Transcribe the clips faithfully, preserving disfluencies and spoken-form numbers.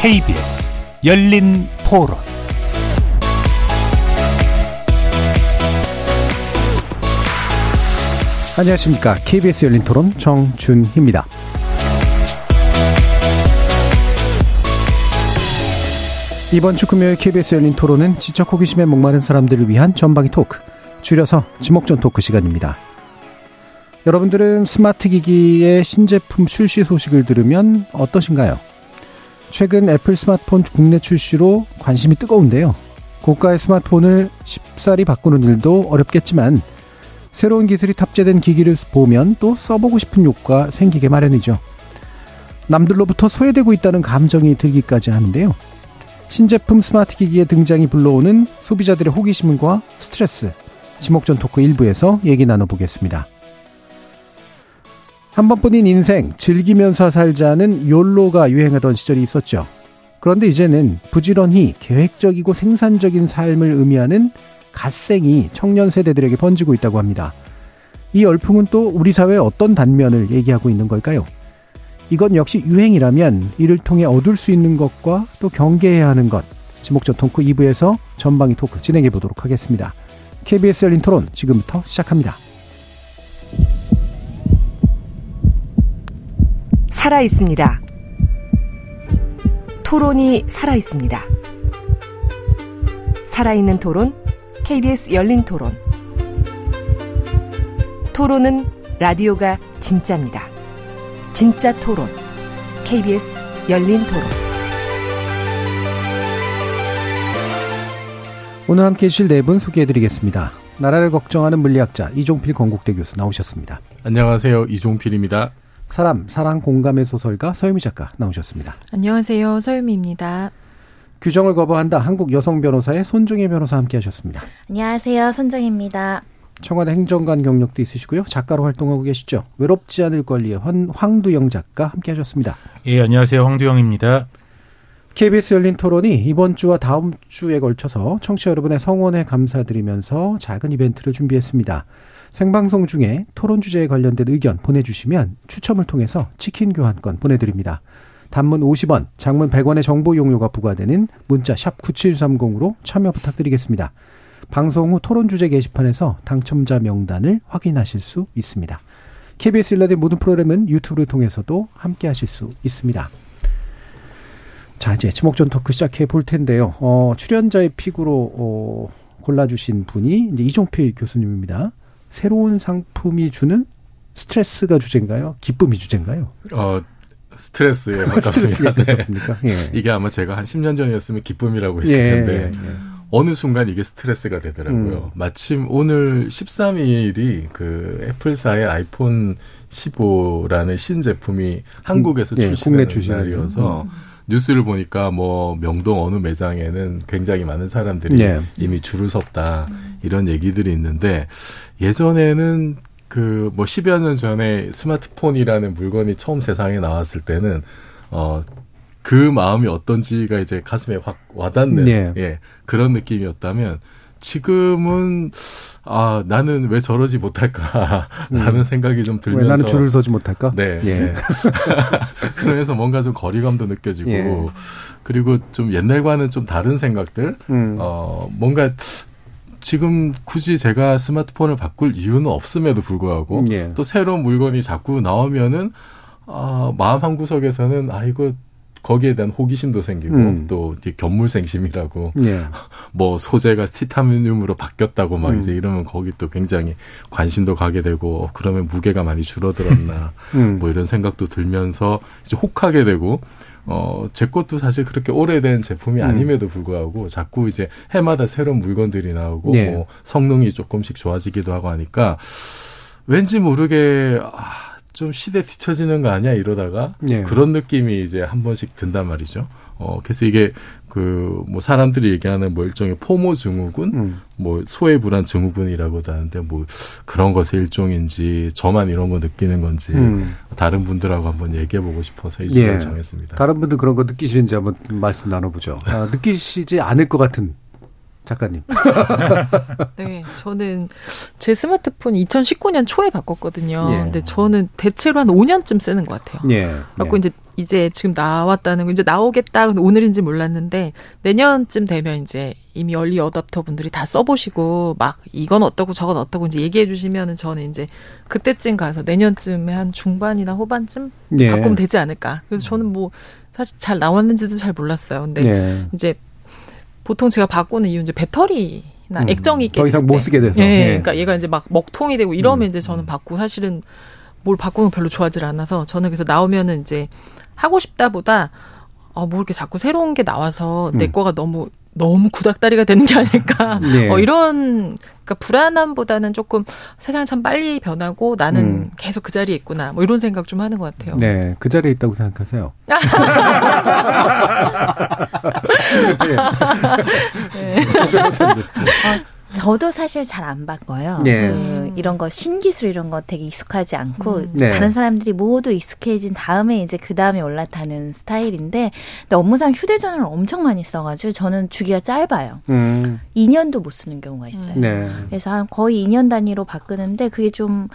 케이비에스 열린토론 안녕하십니까. 케이비에스 열린토론 정준희입니다. 이번 주 금요일 케이비에스 열린토론은 지적 호기심에 목마른 사람들을 위한 전방위 토크, 줄여서 지.목.전토크 시간입니다. 여러분들은 스마트 기기의 신제품 출시 소식을 들으면 어떠신가요? 최근 애플 스마트폰 국내 출시로 관심이 뜨거운데요. 고가의 스마트폰을 쉽사리 바꾸는 일도 어렵겠지만 새로운 기술이 탑재된 기기를 보면 또 써보고 싶은 욕구가 생기게 마련이죠. 남들로부터 소외되고 있다는 감정이 들기까지 하는데요. 신제품 스마트 기기의 등장이 불러오는 소비자들의 호기심과 스트레스, 지.목.전 토크 일 부에서 얘기 나눠보겠습니다. 한 번뿐인 인생 즐기면서 살자는 욜로가 유행하던 시절이 있었죠. 그런데 이제는 부지런히 계획적이고 생산적인 삶을 의미하는 갓생이 청년 세대들에게 번지고 있다고 합니다. 이 열풍은 또 우리 사회의 어떤 단면을 얘기하고 있는 걸까요? 이건 역시 유행이라면 이를 통해 얻을 수 있는 것과 또 경계해야 하는 것, 지.목.전 토크 이 부에서 전방위 토크 진행해 보도록 하겠습니다. 케이비에스 열린 토론 지금부터 시작합니다. 살아있습니다. 토론이 살아있습니다. 살아있는 토론, 케이비에스 열린 토론. 토론은 라디오가 진짜입니다. 진짜 토론, 케이비에스 열린 토론. 오늘 함께해 주실 네 분 소개해드리겠습니다. 나라를 걱정하는 물리학자 이종필 건국대 교수 나오셨습니다. 안녕하세요. 이종필입니다. 사람, 사랑, 공감의 소설가 서유미 작가 나오셨습니다. 안녕하세요. 서유미입니다. 규정을 거부한다. 한국 여성 변호사의 손정혜 변호사 함께 하셨습니다. 안녕하세요. 손정혜입니다. 청와대 행정관 경력도 있으시고요. 작가로 활동하고 계시죠. 외롭지 않을 권리의 환, 황두영 작가 함께 하셨습니다. 예, 안녕하세요. 황두영입니다. 케이비에스 열린 토론이 이번 주와 다음 주에 걸쳐서 청취자 여러분의 성원에 감사드리면서 작은 이벤트를 준비했습니다. 생방송 중에 토론 주제에 관련된 의견 보내주시면 추첨을 통해서 치킨 교환권 보내드립니다. 단문 오십 원, 장문 백 원의 정보 용료가 부과되는 문자 샵 구칠삼공으로 참여 부탁드리겠습니다. 방송 후 토론 주제 게시판에서 당첨자 명단을 확인하실 수 있습니다. 케이비에스 일라디오 모든 프로그램은 유튜브를 통해서도 함께하실 수 있습니다. 자, 이제 지.목.전 토크 시작해 볼 텐데요. 어, 출연자의 픽으로 어, 골라주신 분이 이제 이종필 교수님입니다. 새로운 상품이 주는 스트레스가 주제인가요? 기쁨이 주제인가요? 어, 스트레스에 가깝습니다. 스트레스에 네. 예. 이게 아마 제가 한 십 년 전이었으면 기쁨이라고 했을 예, 텐데 예, 예. 어느 순간 이게 스트레스가 되더라고요. 음. 마침 오늘 십삼 일이 그 애플사의 아이폰 십오라는 신제품이 한국에서 음, 예, 출시되는 날이어서 음. 뉴스를 보니까 뭐 명동 어느 매장에는 굉장히 많은 사람들이 예. 이미 줄을 섰다 이런 얘기들이 있는데 예전에는 그 뭐 십여 년 전에 스마트폰이라는 물건이 처음 세상에 나왔을 때는 어 그 마음이 어떤지가 이제 가슴에 확 와닿는 예. 예, 그런 느낌이었다면 지금은 아 나는 왜 저러지 못할까라는 음. 생각이 좀 들면서 왜 나는 줄을 서지 못할까? 네. 예. 네. 그러면서 뭔가 좀 거리감도 느껴지고 예. 그리고 좀 옛날과는 좀 다른 생각들 음. 어 뭔가 지금 굳이 제가 스마트폰을 바꿀 이유는 없음에도 불구하고 예. 또 새로운 물건이 자꾸 나오면은 아, 마음 한 구석에서는 아 이거 거기에 대한 호기심도 생기고 음. 또 견물생심이라고 예. 뭐 소재가 티타늄으로 바뀌었다고 막 음. 이제 이러면 거기 또 굉장히 관심도 가게 되고 그러면 무게가 많이 줄어들었나 음. 뭐 이런 생각도 들면서 이제 혹하게 되고 어, 제 것도 사실 그렇게 오래된 제품이 아님에도 불구하고 자꾸 이제 해마다 새로운 물건들이 나오고 예. 뭐 성능이 조금씩 좋아지기도 하고 하니까 왠지 모르게 아, 좀 시대에 뒤처지는 거 아니야 이러다가 예. 그런 느낌이 이제 한 번씩 든단 말이죠. 어, 그래서 이게 그 뭐 사람들이 얘기하는 뭐 일종의 포모 증후군, 음. 뭐 소외 불안 증후군이라고도 하는데 뭐 그런 것의 일종인지 저만 이런 거 느끼는 건지 음. 다른 분들하고 한번 얘기해보고 싶어서 이 주제를 예. 정했습니다. 다른 분들 그런 거 느끼시는지 한번 말씀 나눠보죠. 아, 느끼시지 않을 것 같은. 작가님. 네, 저는 제 스마트폰 이천십구 년 초에 바꿨거든요. 예. 근데 저는 대체로 한 오 년쯤 쓰는 것 같아요. 예. 그래서 예. 이제 이제 지금 나왔다는 거, 이제 나오겠다. 근데 오늘인지 몰랐는데 내년쯤 되면 이제 이미 얼리 어댑터 분들이 다 써보시고 막 이건 어떻고 저건 어떻고 이제 얘기해 주시면은 저는 이제 그때쯤 가서 내년쯤에 한 중반이나 후반쯤 예. 바꾸면 되지 않을까. 그래서 저는 뭐 사실 잘 나왔는지도 잘 몰랐어요. 근데 예. 이제 보통 제가 바꾸는 이유 이제 배터리. 나 액정이 깨질 때. 더 이상 못 쓰게 돼서. 예, 예. 그러니까 얘가 이제 막 먹통이 되고 이러면 음. 이제 저는 받고 사실은 뭘 바꾸는 거 별로 좋아하지 않아서 저는 그래서 나오면은 이제 하고 싶다보다 어, 뭐 이렇게 자꾸 새로운 게 나와서 내 음. 거가 너무 너무 구닥다리가 되는 게 아닐까. 예. 어, 이런 그러니까 불안함보다는 조금 세상 참 빨리 변하고 나는 음. 계속 그 자리에 있구나. 뭐 이런 생각 좀 하는 것 같아요. 네, 그 자리에 있다고 생각하세요. 네. 네. 어, 저도 사실 잘 안 바꿔요. 네. 그 이런 거 신기술 이런 거 되게 익숙하지 않고 음. 네. 다른 사람들이 모두 익숙해진 다음에 이제 그 다음에 올라타는 스타일인데 근데 업무상 휴대전화를 엄청 많이 써가지고 저는 주기가 짧아요. 음. 이 년도 못 쓰는 경우가 있어요. 음. 네. 그래서 한 거의 이 년 단위로 바꾸는데 그게 좀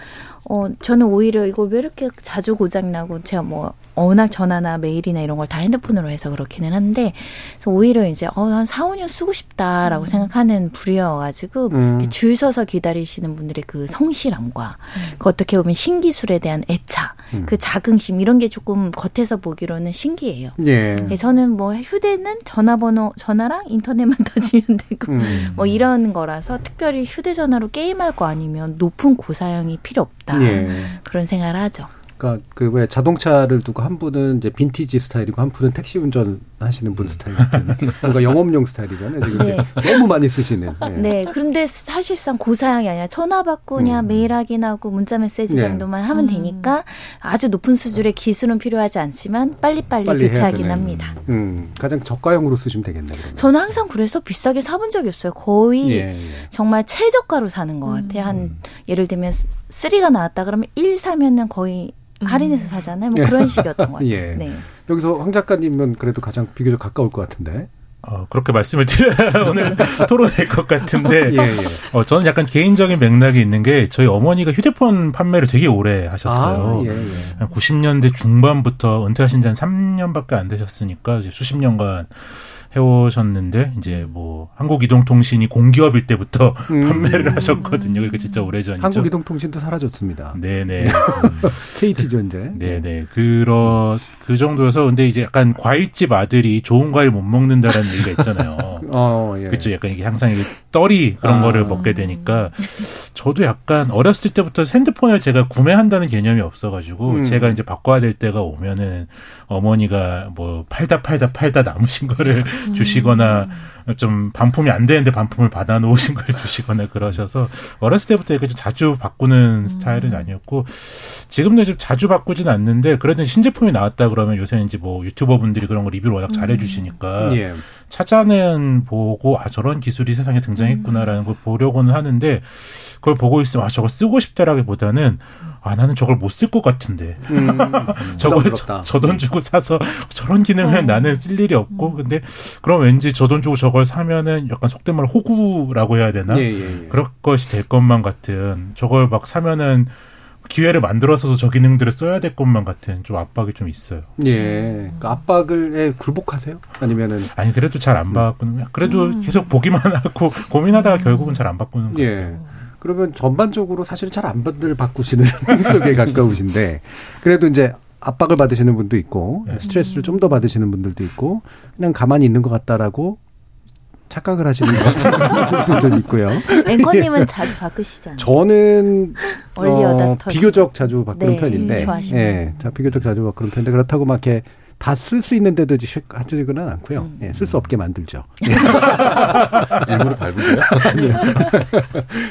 어, 저는 오히려 이걸 왜 이렇게 자주 고장나고 제가 뭐 워낙 전화나 메일이나 이런 걸 다 핸드폰으로 해서 그렇기는 한데 그래서 오히려 이제 어, 한 사, 오 년 쓰고 싶다라고 음. 생각하는 부류여가지고 음. 줄 서서 기다리시는 분들의 그 성실함과 음. 그 어떻게 보면 신기술에 대한 애착 음. 그 자긍심 이런 게 조금 겉에서 보기로는 신기해요. 예. 저는 뭐 휴대는 전화번호, 전화랑 인터넷만 터지면 되고 음. 뭐 이런 거라서 특별히 휴대전화로 게임할 거 아니면 높은 고사양이 필요 없다. 예. 그런 생각을 하죠. 그러니까 그 왜 자동차를 두고 한 분은 이제 빈티지 스타일이고 한 분은 택시 운전하시는 분 스타일 같은 그러니까 영업용 스타일이잖아요. 지금 네. 너무 많이 쓰시는. 네. 네. 그런데 사실상 고사양이 아니라 전화 받고냐 음. 메일 확인하고 문자 메시지 네. 정도만 하면 음. 되니까 아주 높은 수준의 기술은 필요하지 않지만 빨리빨리 빨리 교체하긴 합니다. 음. 가장 저가형으로 쓰시면 되겠네요. 저는 항상 그래서 비싸게 사본 적이 없어요. 거의 예, 예. 정말 최저가로 사는 것 같아요. 음. 한 예를 들면 삼이 나왔다 그러면 일 사면은 거의 할인해서 사잖아요. 뭐 그런 식이었던 것 같아요. 예. 네. 여기서 황 작가님은 그래도 가장 비교적 가까울 것 같은데. 어, 그렇게 말씀을 드려야 오늘 토론할 것 같은데. 예, 예. 어, 저는 약간 개인적인 맥락이 있는 게 저희 어머니가 휴대폰 판매를 되게 오래 하셨어요. 아, 예, 예. 한 구십 년대 중반부터 은퇴하신 지 한 삼 년밖에 안 되셨으니까 이제 수십 년간 해오셨는데 이제 뭐 한국이동통신이 공기업일 때부터 음. 판매를 하셨거든요. 그러니까 진짜 오래전이죠. 한국이동통신도 사라졌습니다. 네네. 케이티죠 이제. 네네. 그러 그 정도여서 근데 이제 약간 과일집 아들이 좋은 과일 못 먹는다라는 얘기가 있잖아요. 어, 예. 그렇죠. 약간 이게 항상 이게 떨이 그런 아. 거를 먹게 되니까 저도 약간 어렸을 때부터 핸드폰을 제가 구매한다는 개념이 없어가지고 음. 제가 이제 바꿔야 될 때가 오면은 어머니가 뭐 팔다 팔다 팔다 남으신 거를 주시거나 좀 반품이 안 되는데 반품을 받아 놓으신 걸 주시거나 그러셔서 어렸을 때부터 이렇게 좀 자주 바꾸는 음. 스타일은 아니었고 지금도 좀 자주 바꾸진 않는데 그래도 신제품이 나왔다 그러면 요새 이제 뭐 유튜버 분들이 그런 거 리뷰를 워낙 잘해 주시니까 음. 예. 찾아는 보고 아 저런 기술이 세상에 등장했구나라는 걸 보려고는 하는데 그걸 보고 있으면 아 저거 쓰고 싶다라기보다는 아 나는 저걸 못 쓸 것 같은데 음, 저걸 저, 저 돈 주고 사서 저런 기능은 어. 나는 쓸 일이 없고 근데 그럼 왠지 저 돈 주고 저걸 사면은 약간 속된 말 호구라고 해야 되나 예, 예, 예. 그럴 것이 될 것만 같은 저걸 막 사면은 기회를 만들어서도 저 기능들을 써야 될 것만 같은 좀 압박이 좀 있어요. 예. 그 압박을 굴복하세요? 아니면은 아니 그래도 잘 안 바꾸는 거야. 그래도 음. 계속 보기만 하고 고민하다가 결국은 잘 안 바꾸는 거예요. 예. 그러면 전반적으로 사실은 잘 안 받들 바꾸시는 쪽에 가까우신데 그래도 이제 압박을 받으시는 분도 있고 예. 스트레스를 좀 더 받으시는 분들도 있고 그냥 가만히 있는 것 같다라고. 착각을 하시는 것 같은 것도 좀 있고요. 앵커님은 자주 바꾸시잖아요. 저는 어, 비교적 자주 바꾸는 네, 편인데, 좋아하시네. 예, 자 비교적 자주 바꾸는 편인데 그렇다고 막 이렇게 다 쓸 수 있는데도 하지는 않고요. 음. 예, 쓸 수 없게 만들죠. 일부러 밟으세요?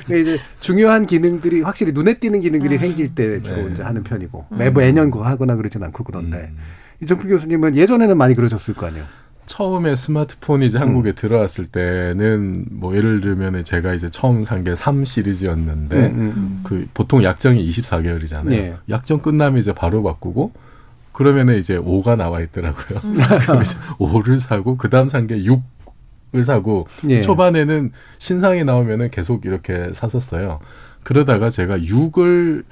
네. 이제 중요한 기능들이 확실히 눈에 띄는 기능들이 아, 생길 때 주로 네. 이제 하는 편이고 음. 매번 애년 거 하거나 그러진 않고 그런데 음. 이종필 교수님은 예전에는 많이 그러셨을 거 아니에요. 처음에 스마트폰이 이제 한국에 음. 들어왔을 때는 뭐 예를 들면 제가 이제 처음 산 게 삼 시리즈였는데 음, 음. 그 보통 약정이 이십사 개월이잖아요. 네. 약정 끝나면 이제 바로 바꾸고 그러면은 이제 오가 나와 있더라고요. 음. 그래서 오를 사고 그 다음 산 게 육을 사고 네. 초반에는 신상이 나오면은 계속 이렇게 샀었어요. 그러다가 제가 육을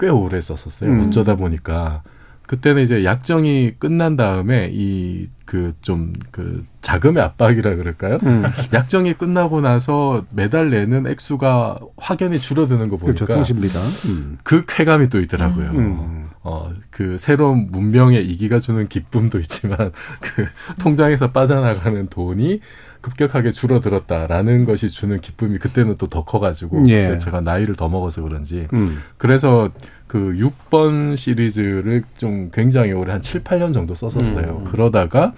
꽤 오래 썼었어요. 음. 어쩌다 보니까. 그때는 이제 약정이 끝난 다음에 이 그 좀 그 자금의 압박이라 그럴까요? 음. 약정이 끝나고 나서 매달 내는 액수가 확연히 줄어드는 거 보니까 그렇죠, 통신비다. 음. 그 쾌감이 또 있더라고요. 음. 어, 그 새로운 문명의 이기가 주는 기쁨도 있지만 그 통장에서 빠져나가는 돈이 급격하게 줄어들었다라는 것이 주는 기쁨이 그때는 또 더 커가지고 예. 그때 제가 나이를 더 먹어서 그런지 음. 그래서 그 육 번 시리즈를 좀 굉장히 오래 한 칠, 팔 년 정도 썼었어요. 음. 그러다가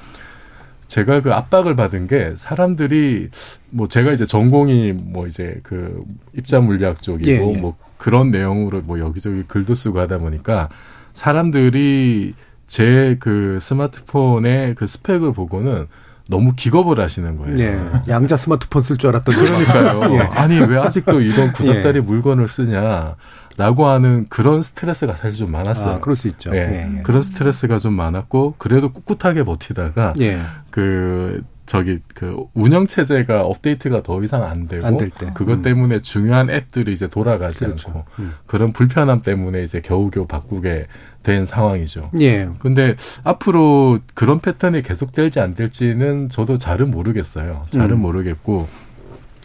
제가 그 압박을 받은 게 사람들이 뭐 제가 이제 전공이 뭐 이제 그 입자 물리학 쪽이고 예, 예. 뭐 그런 내용으로 뭐 여기저기 글도 쓰고 하다 보니까 사람들이 제 그 스마트폰의 그 스펙을 보고는 너무 기겁을 하시는 거예요. 예. 양자 스마트폰 쓸 줄 알았던 그러니까요. 예. 아니 왜 아직도 이런 구닥다리 예. 물건을 쓰냐라고 하는 그런 스트레스가 사실 좀 많았어요. 아, 그럴 수 있죠. 예. 예. 그런 스트레스가 좀 많았고 그래도 꿋꿋하게 버티다가 예. 그 저기 그 운영 체제가 업데이트가 더 이상 안 되고 안 될 때. 그것 때문에 음. 중요한 앱들이 이제 돌아가지 그렇죠. 않고 음. 그런 불편함 때문에 이제 겨우겨우 바꾸게 된 상황이죠. 예. 근데 앞으로 그런 패턴이 계속될지 안 될지는 저도 잘은 모르겠어요. 잘은 음. 모르겠고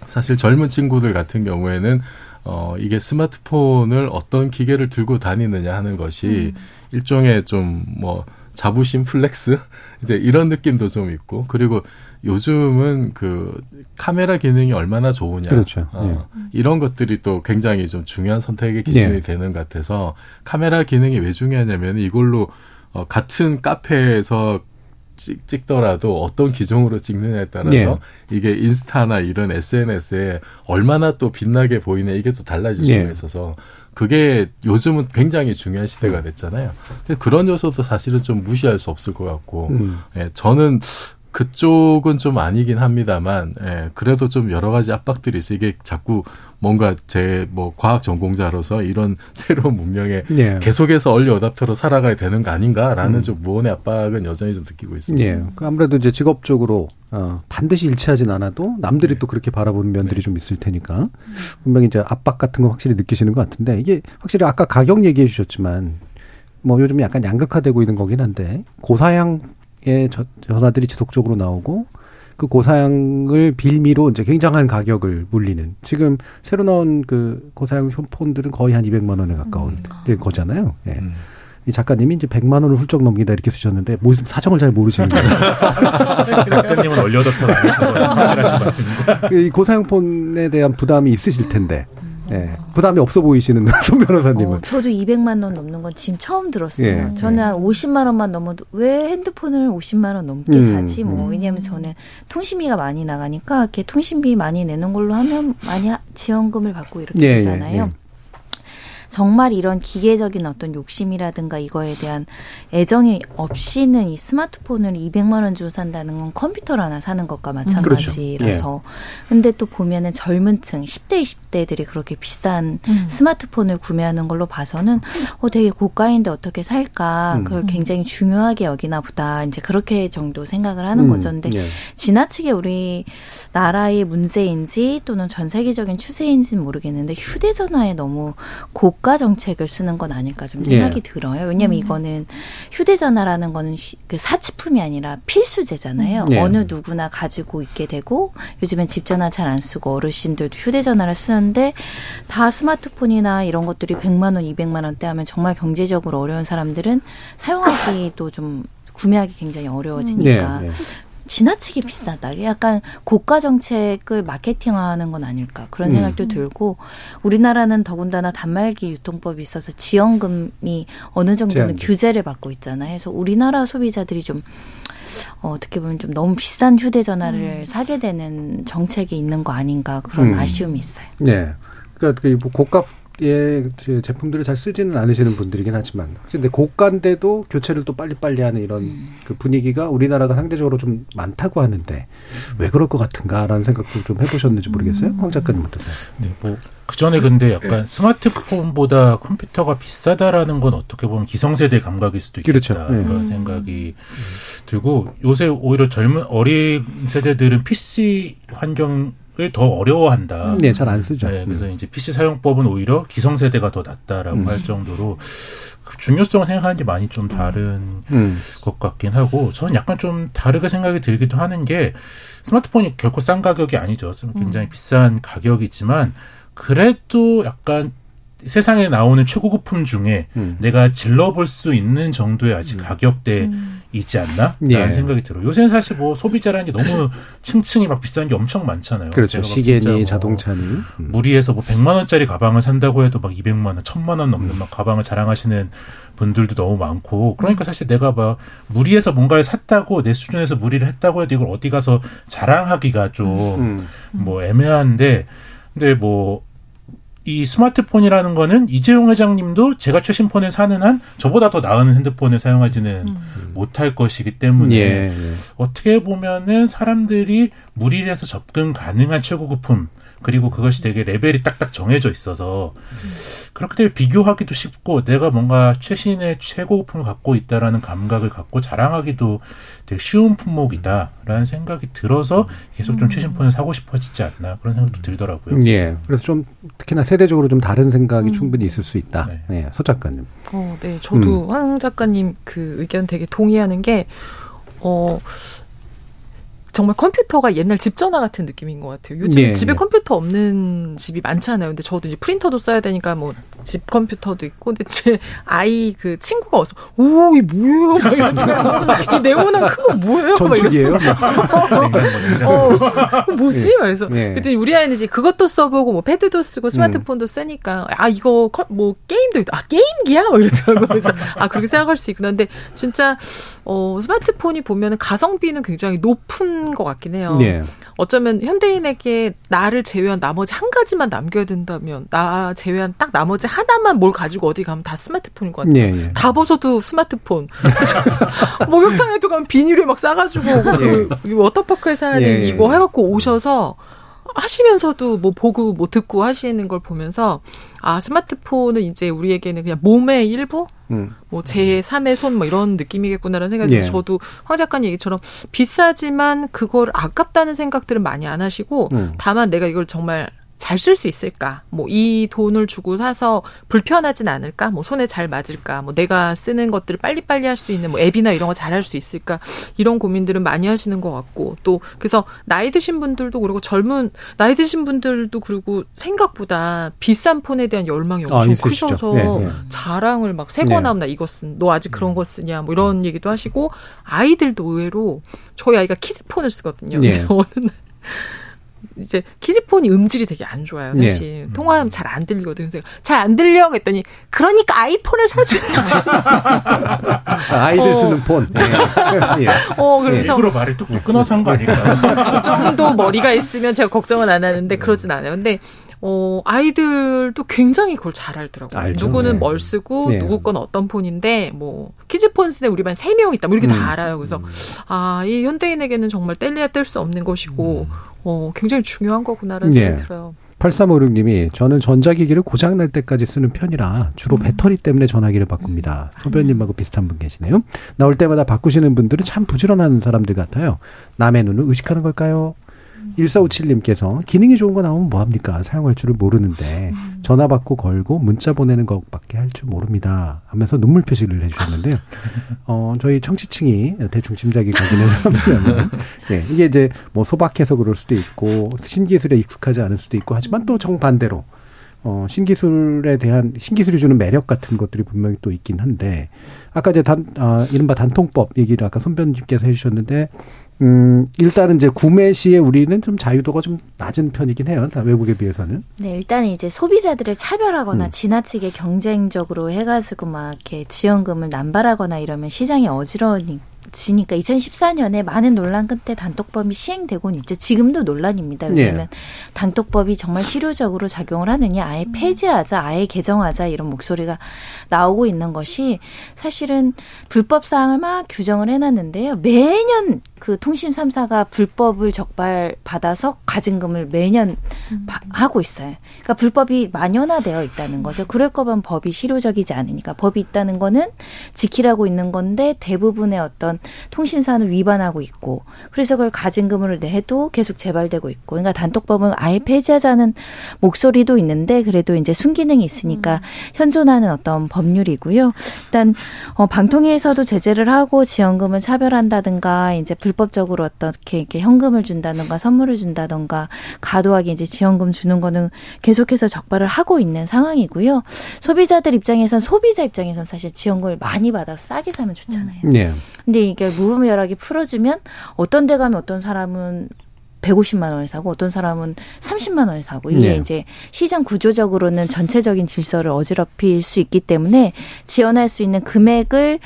사실 젊은 친구들 같은 경우에는 어 이게 스마트폰을 어떤 기계를 들고 다니느냐 하는 것이 음. 일종의 좀 뭐 자부심 플렉스 이제 이런 느낌도 좀 있고 그리고 요즘은 그 카메라 기능이 얼마나 좋으냐 그렇죠. 어, 예. 이런 것들이 또 굉장히 좀 중요한 선택의 기준이 예. 되는 것 같아서 카메라 기능이 왜 중요하냐면 이걸로 어, 같은 카페에서 찍, 찍더라도 어떤 기종으로 찍느냐에 따라서 예. 이게 인스타나 이런 에스엔에스에 얼마나 또 빛나게 보이냐 이게 또 달라질 수가 예. 있어서 그게 요즘은 굉장히 중요한 시대가 됐잖아요. 근데 그런 요소도 사실은 좀 무시할 수 없을 것 같고 음. 예, 저는 그쪽은 좀 아니긴 합니다만, 예, 그래도 좀 여러 가지 압박들이 있어요. 이게 자꾸 뭔가 제 뭐 과학 전공자로서 이런 새로운 문명에 예. 계속해서 얼리 어댑터로 살아가야 되는 거 아닌가라는 음. 좀 무언의 압박은 여전히 좀 느끼고 있습니다. 예. 아무래도 이제 직업적으로 어, 반드시 일치하진 않아도 남들이 네. 또 그렇게 바라보는 면들이 네. 좀 있을 테니까 분명히 이제 압박 같은 거 확실히 느끼시는 것 같은데 이게 확실히 아까 가격 얘기해 주셨지만 뭐 요즘 약간 양극화되고 있는 거긴 한데 고사양 예, 전화들이 지속적으로 나오고 그 고사양을 빌미로 이제 굉장한 가격을 물리는 지금 새로 나온 그 고사양 폰들은 거의 한 이백만 원에 가까운 음. 거잖아요. 예. 음. 이 작가님이 이제 백만 원을 훌쩍 넘기다 이렇게 쓰셨는데 뭐 사정을 잘 모르시는 거예요. 작가님은 얼려졌던 확실하신 말씀입니다. 이 고사양 폰에 대한 부담이 있으실 텐데. 예, 부담이 없어 보이시는 손 변호사님은. 어, 저도 이백만 원 넘는 건 지금 처음 들었어요. 예, 저는 예. 한 오십만 원만 넘어도 왜 핸드폰을 오십만 원 넘게 음, 사지 뭐. 음. 왜냐하면 저는 통신비가 많이 나가니까 이렇게 통신비 많이 내는 걸로 하면 많이 하, 지원금을 받고 이렇게 예, 되잖아요. 예, 예. 정말 이런 기계적인 어떤 욕심이라든가 이거에 대한 애정이 없이는 이 스마트폰을 이백만 원 주고 산다는 건 컴퓨터를 하나 사는 것과 마찬가지라서. 그런데 그렇죠. 예. 또 보면은 젊은 층, 십 대, 이십 대들이 그렇게 비싼 음. 스마트폰을 구매하는 걸로 봐서는 어, 되게 고가인데 어떻게 살까. 음. 그걸 굉장히 중요하게 여기나 보다. 이제 그렇게 정도 생각을 하는 음. 거죠. 근데 예. 지나치게 우리 나라의 문제인지 또는 전 세계적인 추세인지는 모르겠는데 휴대전화에 너무 고 국가 정책을 쓰는 건 아닐까 좀 생각이 예. 들어요. 왜냐하면 음. 이거는 휴대전화라는 거는 사치품이 아니라 필수재잖아요. 예. 어느 누구나 가지고 있게 되고 요즘엔 집전화 잘 안 쓰고 어르신들도 휴대전화를 쓰는데 다 스마트폰이나 이런 것들이 백만 원, 이백만 원대 하면 정말 경제적으로 어려운 사람들은 사용하기도 좀 구매하기 굉장히 어려워지니까 음. 예. 예. 지나치게 비싸다. 약간 고가 정책을 마케팅화하는 건 아닐까 그런 생각도 음. 들고 우리나라는 더군다나 단말기 유통법이 있어서 지원금이 어느 정도는 제한돼. 규제를 받고 있잖아요. 그래서 우리나라 소비자들이 좀 어, 어떻게 보면 좀 너무 비싼 휴대전화를 음. 사게 되는 정책이 있는 거 아닌가 그런 음. 아쉬움이 있어요. 네, 그러니까 고가 예, 제품들을 잘 쓰지는 않으시는 분들이긴 하지만, 근데 고가인데도 교체를 또 빨리빨리 하는 이런 음. 그 분위기가 우리나라가 상대적으로 좀 많다고 하는데, 왜 그럴 것 같은가라는 생각도 좀 해보셨는지 모르겠어요? 음. 황 작가님 어떠세요? 네, 뭐, 그 전에 근데 약간 스마트폰보다 컴퓨터가 비싸다라는 건 어떻게 보면 기성세대 감각일 수도 있겠다. 그렇죠. 네. 그런 생각이 음. 들고, 요새 오히려 젊은, 어린 세대들은 피씨 환경, 더 어려워한다. 네, 잘 안 쓰죠. 네, 그래서 음. 이제 피씨 사용법은 오히려 기성세대가 더 낫다라고 음. 할 정도로 그 중요성을 생각하는 게 많이 좀 다른 음. 것 같긴 하고, 저는 약간 좀 다르게 생각이 들기도 하는 게, 스마트폰이 결코 싼 가격이 아니죠. 굉장히 음. 비싼 가격이지만 그래도 약간 세상에 나오는 최고급품 중에 음. 내가 질러볼 수 있는 정도의 아직 음. 가격대에 음. 있지 않나? 라는 예. 생각이 들어요. 요새는 사실 뭐 소비자라는 게 너무 층층이 막 비싼 게 엄청 많잖아요. 그렇죠. 시계니 뭐 자동차니. 음. 무리해서 뭐 백만 원짜리 가방을 산다고 해도 막 이백만 원, 천만 원 넘는 음. 막 가방을 자랑하시는 분들도 너무 많고, 그러니까 사실 내가 막 무리해서 뭔가를 샀다고, 내 수준에서 무리를 했다고 해도 이걸 어디 가서 자랑하기가 좀 뭐 음. 애매한데, 근데 뭐 이 스마트폰이라는 거는 이재용 회장님도 제가 최신 폰을 사는 한 저보다 더 나은 핸드폰을 사용하지는 음. 못할 것이기 때문에 예, 예. 어떻게 보면은 사람들이 무리를 해서 접근 가능한 최고급품, 그리고 그것이 되게 레벨이 딱딱 정해져 있어서 그렇게 되면 비교하기도 쉽고 내가 뭔가 최신의 최고급품을 갖고 있다라는 감각을 갖고 자랑하기도 되게 쉬운 품목이다라는 생각이 들어서 계속 좀 최신폰을 사고 싶어지지 않나 그런 생각도 들더라고요. 예. 그래서 좀 특히나 세대적으로 좀 다른 생각이 음. 충분히 있을 수 있다. 네. 네. 서 작가님. 어, 네. 저도 음. 황 작가님 그 의견 되게 동의하는 게 어. 정말 컴퓨터가 옛날 집 전화 같은 느낌인 것 같아요. 요즘 예, 집에 예. 컴퓨터 없는 집이 많잖아요. 근데 저도 이제 프린터도 써야 되니까 뭐 집 컴퓨터도 있고, 근데 제 아이 그 친구가 와서 오, 이 뭐예요? 막 이러잖아요. 이 네모난 큰 거 뭐예요? 전축이에요? 어, 뭐지? 그래서 예. 예. 우리 아이는 이제 그것도 써보고 뭐 패드도 쓰고 스마트폰도 음. 쓰니까 아 이거 뭐 게임도 있다. 아 게임기야? 막 이러더라고요. 그래서 아 그렇게 생각할 수 있구나. 근데 진짜 어, 스마트폰이 보면은 가성비는 굉장히 높은 것 같긴 해요. 예. 어쩌면 현대인에게 나를 제외한 나머지 한 가지만 남겨야 된다면 나 제외한 딱 나머지 하나만 뭘 가지고 어디 가면 다 스마트폰인 것 같아요. 예, 예. 다 벗어도 스마트폰. 목욕탕에도 가면 비닐을 막 싸가지고 예. 워터파크에 사야 되는 예, 예. 이거 해갖고 오셔서 하시면서도 뭐 보고 뭐 듣고 하시는 걸 보면서 아 스마트폰은 이제 우리에게는 그냥 몸의 일부? 음. 뭐 제삼의 손 뭐 이런 느낌이겠구나라는 생각이 들어서 예. 저도 황 작가님 얘기처럼 비싸지만 그걸 아깝다는 생각들은 많이 안 하시고 음. 다만 내가 이걸 정말 잘 쓸 수 있을까? 뭐 이 돈을 주고 사서 불편하진 않을까? 뭐 손에 잘 맞을까? 뭐 내가 쓰는 것들을 빨리빨리 할 수 있는 뭐 앱이나 이런 거 잘 할 수 있을까? 이런 고민들은 많이 하시는 것 같고, 또 그래서 나이 드신 분들도 그리고 젊은 나이 드신 분들도 그리고 생각보다 비싼 폰에 대한 열망이 엄청 아, 크셔서 네, 네. 자랑을 막 새 거 네. 나오나 이거 쓴 너 아직 그런 거 쓰냐? 뭐 이런 얘기도 하시고, 아이들도 의외로 저희 아이가 키즈폰을 쓰거든요. 네. 근데 어느 날 이제 키즈폰이 음질이 되게 안 좋아요. 사실 네. 통화하면 잘 안 들리거든요. 잘 안 들려 그랬더니 그러니까 아이폰을 사줘야지. 아이들 어. 쓰는 폰. 예. 예. 어, 그래서 일부러 말을 뚝뚝 끊어서 한 거 아닐까. 그 정도 머리가 있으면 제가 걱정은 안 하는데 그러진 않아요. 근데 어, 아이들도 굉장히 그걸 잘 알더라고요. 알죠. 누구는 네. 뭘 쓰고 네. 누구 건 어떤 폰인데 뭐 키즈폰 쓰는 우리 반 세 명 있다 뭐 이렇게 음. 다 알아요. 그래서 음. 아, 이 현대인에게는 정말 뗄래야 뗄 수 없는 것이고 음. 어, 굉장히 중요한 거구나라는 생각이 네. 들어요. 팔삼오육 님이 저는 전자기기를 고장날 때까지 쓰는 편이라 주로 음. 배터리 때문에 전화기를 바꿉니다. 소변님하고 비슷한 분 계시네요. 나올 때마다 바꾸시는 분들은 참 부지런한 사람들 같아요. 남의 눈을 의식하는 걸까요? 음. 일사오칠 님께서 기능이 좋은 거 나오면 뭐합니까? 사용할 줄을 모르는데 전화 받고 걸고 문자 보내는 것밖에 할 줄 모릅니다 하면서 눈물 표시를 해주셨는데요. 어, 저희 청취층이 대충 짐작이 가긴 해서 네, 이게 이제 뭐 소박해서 그럴 수도 있고 신기술에 익숙하지 않을 수도 있고 하지만 또 정반대로 어, 신기술에 대한 신기술이 주는 매력 같은 것들이 분명히 또 있긴 한데 아까 이제 단, 아, 이른바 단통법 얘기를 아까 손변님께서 해주셨는데 음, 일단은 이제 구매 시에 우리는 좀 자유도가 좀 낮은 편이긴 해요. 외국에 비해서는. 네, 일단은 이제 소비자들을 차별하거나 음. 지나치게 경쟁적으로 해가지고 막 이렇게 지원금을 남발하거나 이러면 시장이 어지러우니까. 지니까 이천십사 년에 많은 논란 끝에 단톡법이 시행되고는 있죠. 지금도 논란입니다. 왜냐하면 예. 단톡법이 정말 실효적으로 작용을 하느냐, 아예 폐지하자, 아예 개정하자 이런 목소리가 나오고 있는 것이 사실은 불법 사항을 막 규정을 해놨는데요. 매년 그 통신 삼 사가 불법을 적발받아서 가증금을 매년 음. 바, 하고 있어요. 그러니까 불법이 만연화되어 있다는 거죠. 그럴 거면 법이 실효적이지 않으니까. 법이 있다는 거는 지키라고 있는 건데 대부분의 어떤 통신사는 위반하고 있고, 그래서 그걸 가증금으로 내도 계속 재발되고 있고. 그러니까 단독법은 아예 폐지하자는 목소리도 있는데 그래도 이제 순기능이 있으니까 음. 현존하는 어떤 법률이고요. 일단 어, 방통위에서도 제재를 하고 지원금을 차별한다든가 이제 불 불법적으로 어떻게 이렇게 현금을 준다던가 선물을 준다던가 과도하게 이제 지원금 주는 거는 계속해서 적발을 하고 있는 상황이고요. 소비자들 입장에선 소비자 입장에선 사실 지원금을 많이 받아서 싸게 사면 좋잖아요. 음. 네. 근데 이게 무분별하게 풀어주면 어떤 데 가면 어떤 사람은 백오십만 원에 사고 어떤 사람은 삼십만 원에 사고, 이게 네. 이제 시장 구조적으로는 전체적인 질서를 어지럽힐 수 있기 때문에 지원할 수 있는 금액을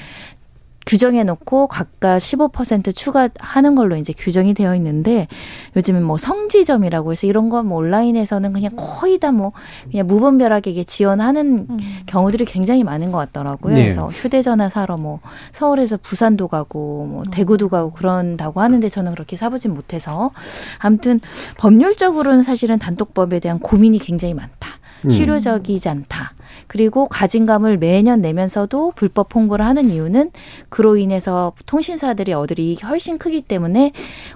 규정해놓고 각각 십오 퍼센트 추가하는 걸로 이제 규정이 되어 있는데, 요즘은 뭐 성지점이라고 해서 이런 건 뭐 온라인에서는 그냥 거의 다 뭐 그냥 무분별하게 이게 지원하는 음. 경우들이 굉장히 많은 것 같더라고요. 네. 그래서 휴대전화 사러 뭐 서울에서 부산도 가고 뭐 대구도 가고 그런다고 하는데 저는 그렇게 사보진 못해서, 아무튼 법률적으로는 사실은 단독법에 대한 고민이 굉장히 많다. 실효적이지 않다. 그리고 가진감을 매년 내면서도 불법 홍보를 하는 이유는 그로 인해서 통신사들이 얻을 이익이 훨씬 크기 때문에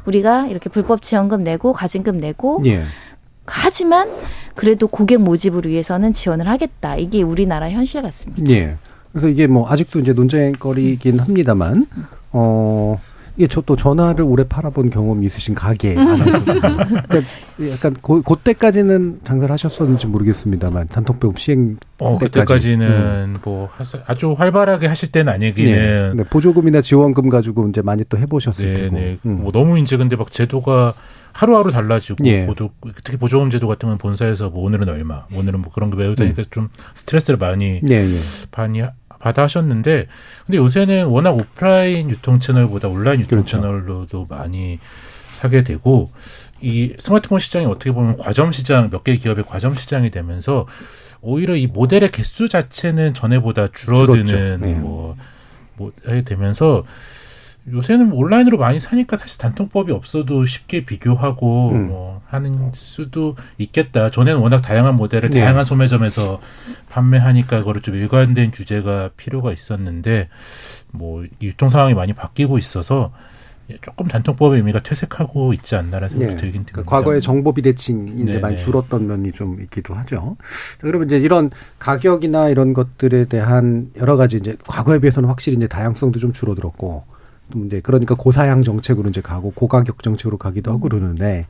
우리가 이렇게 불법 지원금 내고 가진금 내고 예. 하지만 그래도 고객 모집을 위해서는 지원을 하겠다. 이게 우리나라 현실 같습니다. 예. 그래서 이게 뭐 아직도 이제 논쟁거리긴 합니다만 어. 이게 저 또 전화를 오래 팔아본 경험이 있으신 가게. 그러니까 약간 고, 그때까지는 장사를 하셨었는지 모르겠습니다만 단톡법 시행 어, 때까지. 그때까지는 음. 뭐 아주 활발하게 하실 때는 아니기는. 네. 네. 보조금이나 지원금 가지고 이제 많이 또 해보셨을 네, 테고. 음. 뭐 너무 이제 근데 막 제도가 하루하루 달라지고 예. 보도, 특히 보조금 제도 같은 건 본사에서 뭐 오늘은 얼마, 오늘은 뭐 그런 게 매우 되니까 음. 좀 스트레스를 많이 예, 예. 많이. 받아 하셨는데, 근데 요새는 워낙 오프라인 유통 채널보다 온라인 유통 그렇죠. 채널로도 많이 사게 되고, 이 스마트폰 시장이 어떻게 보면 과점 시장, 몇 개 기업의 과점 시장이 되면서 오히려 이 모델의 개수 자체는 전에보다 줄어드는 네. 뭐, 뭐 하게 되면서 요새는 온라인으로 많이 사니까 사실 단통법이 없어도 쉽게 비교하고 음. 뭐 하는 수도 있겠다. 전에는 워낙 다양한 모델을 네. 다양한 소매점에서 판매하니까 그걸 좀 일관된 규제가 필요가 있었는데 뭐 유통 상황이 많이 바뀌고 있어서 조금 단통법의 의미가 퇴색하고 있지 않나라는 생각이 네. 들긴 듭니다. 과거의 정보 비대칭인데 네네. 많이 줄었던 면이 좀 있기도 하죠. 자, 그러면 이제 이런 가격이나 이런 것들에 대한 여러 가지 이제 과거에 비해서는 확실히 이제 다양성도 좀 줄어들었고. 이제 그러니까 고사양 정책으로 이제 가고 고가격 정책으로 가기도 하고 그러는데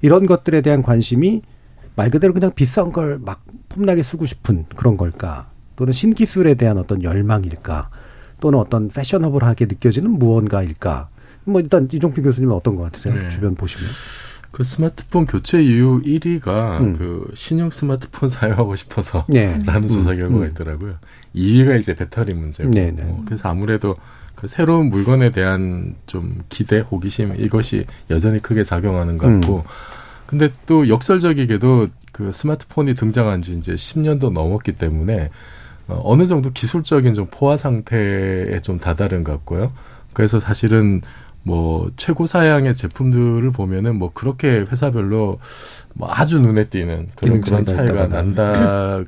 이런 것들에 대한 관심이 말 그대로 그냥 비싼 걸 막 폼나게 쓰고 싶은 그런 걸까? 또는 신기술에 대한 어떤 열망일까? 또는 어떤 패셔너블하게 느껴지는 무언가일까? 뭐 일단 이종필 교수님은 어떤 것 같으세요? 네. 주변 보시면. 그 스마트폰 교체 이후 일 위가 음. 그 신형 스마트폰 사용하고 싶어서라는 네. 음. 조사 결과가 있더라고요. 이 위가 이제 배터리 문제고. 네, 네. 그래서 아무래도 그 새로운 물건에 대한 좀 기대, 호기심 이것이 여전히 크게 작용하는 것 같고, 음. 근데 또 역설적이게도 그 스마트폰이 등장한 지 이제 십 년도 넘었기 때문에 어느 정도 기술적인 좀 포화 상태에 좀 다다른 것 같고요. 그래서 사실은 뭐 최고 사양의 제품들을 보면은 뭐 그렇게 회사별로 뭐 아주 눈에 띄는 그런 그런 차이가 난다.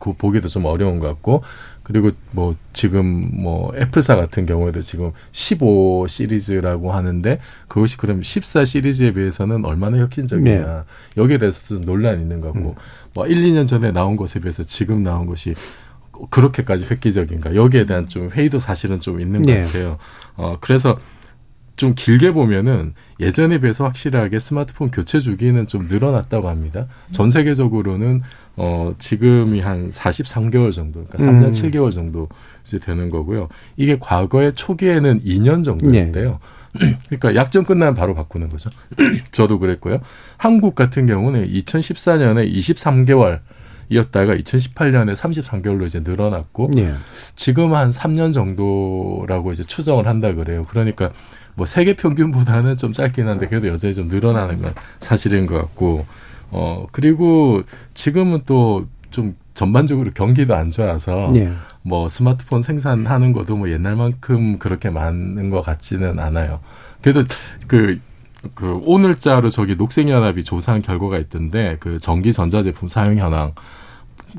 그 보기도 좀 어려운 것 같고. 그리고 뭐 지금 뭐 애플사 같은 경우에도 지금 십오 시리즈라고 하는데 그것이 그럼 십사 시리즈에 비해서는 얼마나 혁신적이냐. 네. 여기에 대해서도 좀 논란이 있는 것 같고. 음. 뭐 일, 이 년 전에 나온 것에 비해서 지금 나온 것이 그렇게까지 획기적인가. 여기에 대한 좀 회의도 사실은 좀 있는 것 네. 같아요. 어, 그래서 좀 길게 보면은 예전에 비해서 확실하게 스마트폰 교체 주기는 좀 늘어났다고 합니다. 전 세계적으로는 어, 지금이 한 사십삼 개월 정도, 그러니까 삼 년 음. 칠 개월 정도 이제 되는 거고요. 이게 과거의 초기에는 이 년 정도인데요. 네. 그러니까 약정 끝나면 바로 바꾸는 거죠. 저도 그랬고요. 한국 같은 경우는 이천십사 년에 이십삼 개월 이었다가 이천십팔 년에 삼십삼 개월로 이제 늘어났고, 네. 지금 한 삼 년 정도라고 이제 추정을 한다 그래요. 그러니까 뭐 세계 평균보다는 좀 짧긴 한데 그래도 여전히 좀 늘어나는 건 사실인 것 같고, 어, 그리고 지금은 또 좀 전반적으로 경기도 안 좋아서 네. 뭐 스마트폰 생산하는 것도 뭐 옛날만큼 그렇게 많은 것 같지는 않아요. 그래서 그, 그 오늘자로 저기 녹색연합이 조사한 결과가 있던데 그 전기 전자제품 사용 현황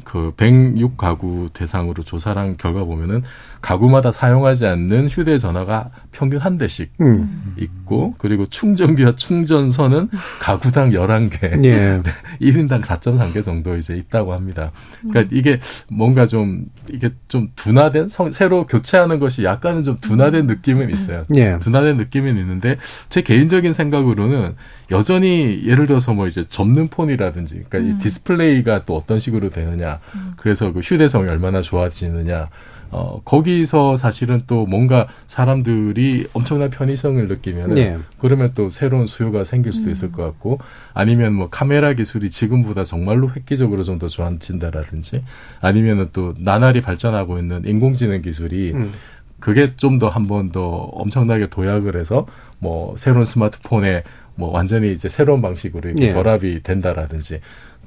그 백육 가구 대상으로 조사를 한 결과 보면은 가구마다 사용하지 않는 휴대전화가 평균 한 대씩 음. 있고, 그리고 충전기와 충전선은 가구당 열한 개, 예. 일 인당 사 점 삼 개 정도 이제 있다고 합니다. 그러니까 이게 뭔가 좀, 이게 좀 둔화된, 성, 새로 교체하는 것이 약간은 좀 둔화된 느낌은 있어요. 예. 둔화된 느낌은 있는데, 제 개인적인 생각으로는 여전히 예를 들어서 뭐 이제 접는 폰이라든지, 그러니까 음. 이 디스플레이가 또 어떤 식으로 되느냐, 음. 그래서 그 휴대성이 얼마나 좋아지느냐, 어, 거기서 사실은 또 뭔가 사람들이 엄청난 편의성을 느끼면 예. 그러면 또 새로운 수요가 생길 수도 음. 있을 것 같고, 아니면 뭐 카메라 기술이 지금보다 정말로 획기적으로 좀 더 좋아진다라든지, 아니면은 또 나날이 발전하고 있는 인공지능 기술이 음. 그게 좀 더 한 번 더 엄청나게 도약을 해서 뭐 새로운 스마트폰에 뭐 완전히 이제 새로운 방식으로 이렇게 예. 결합이 된다라든지,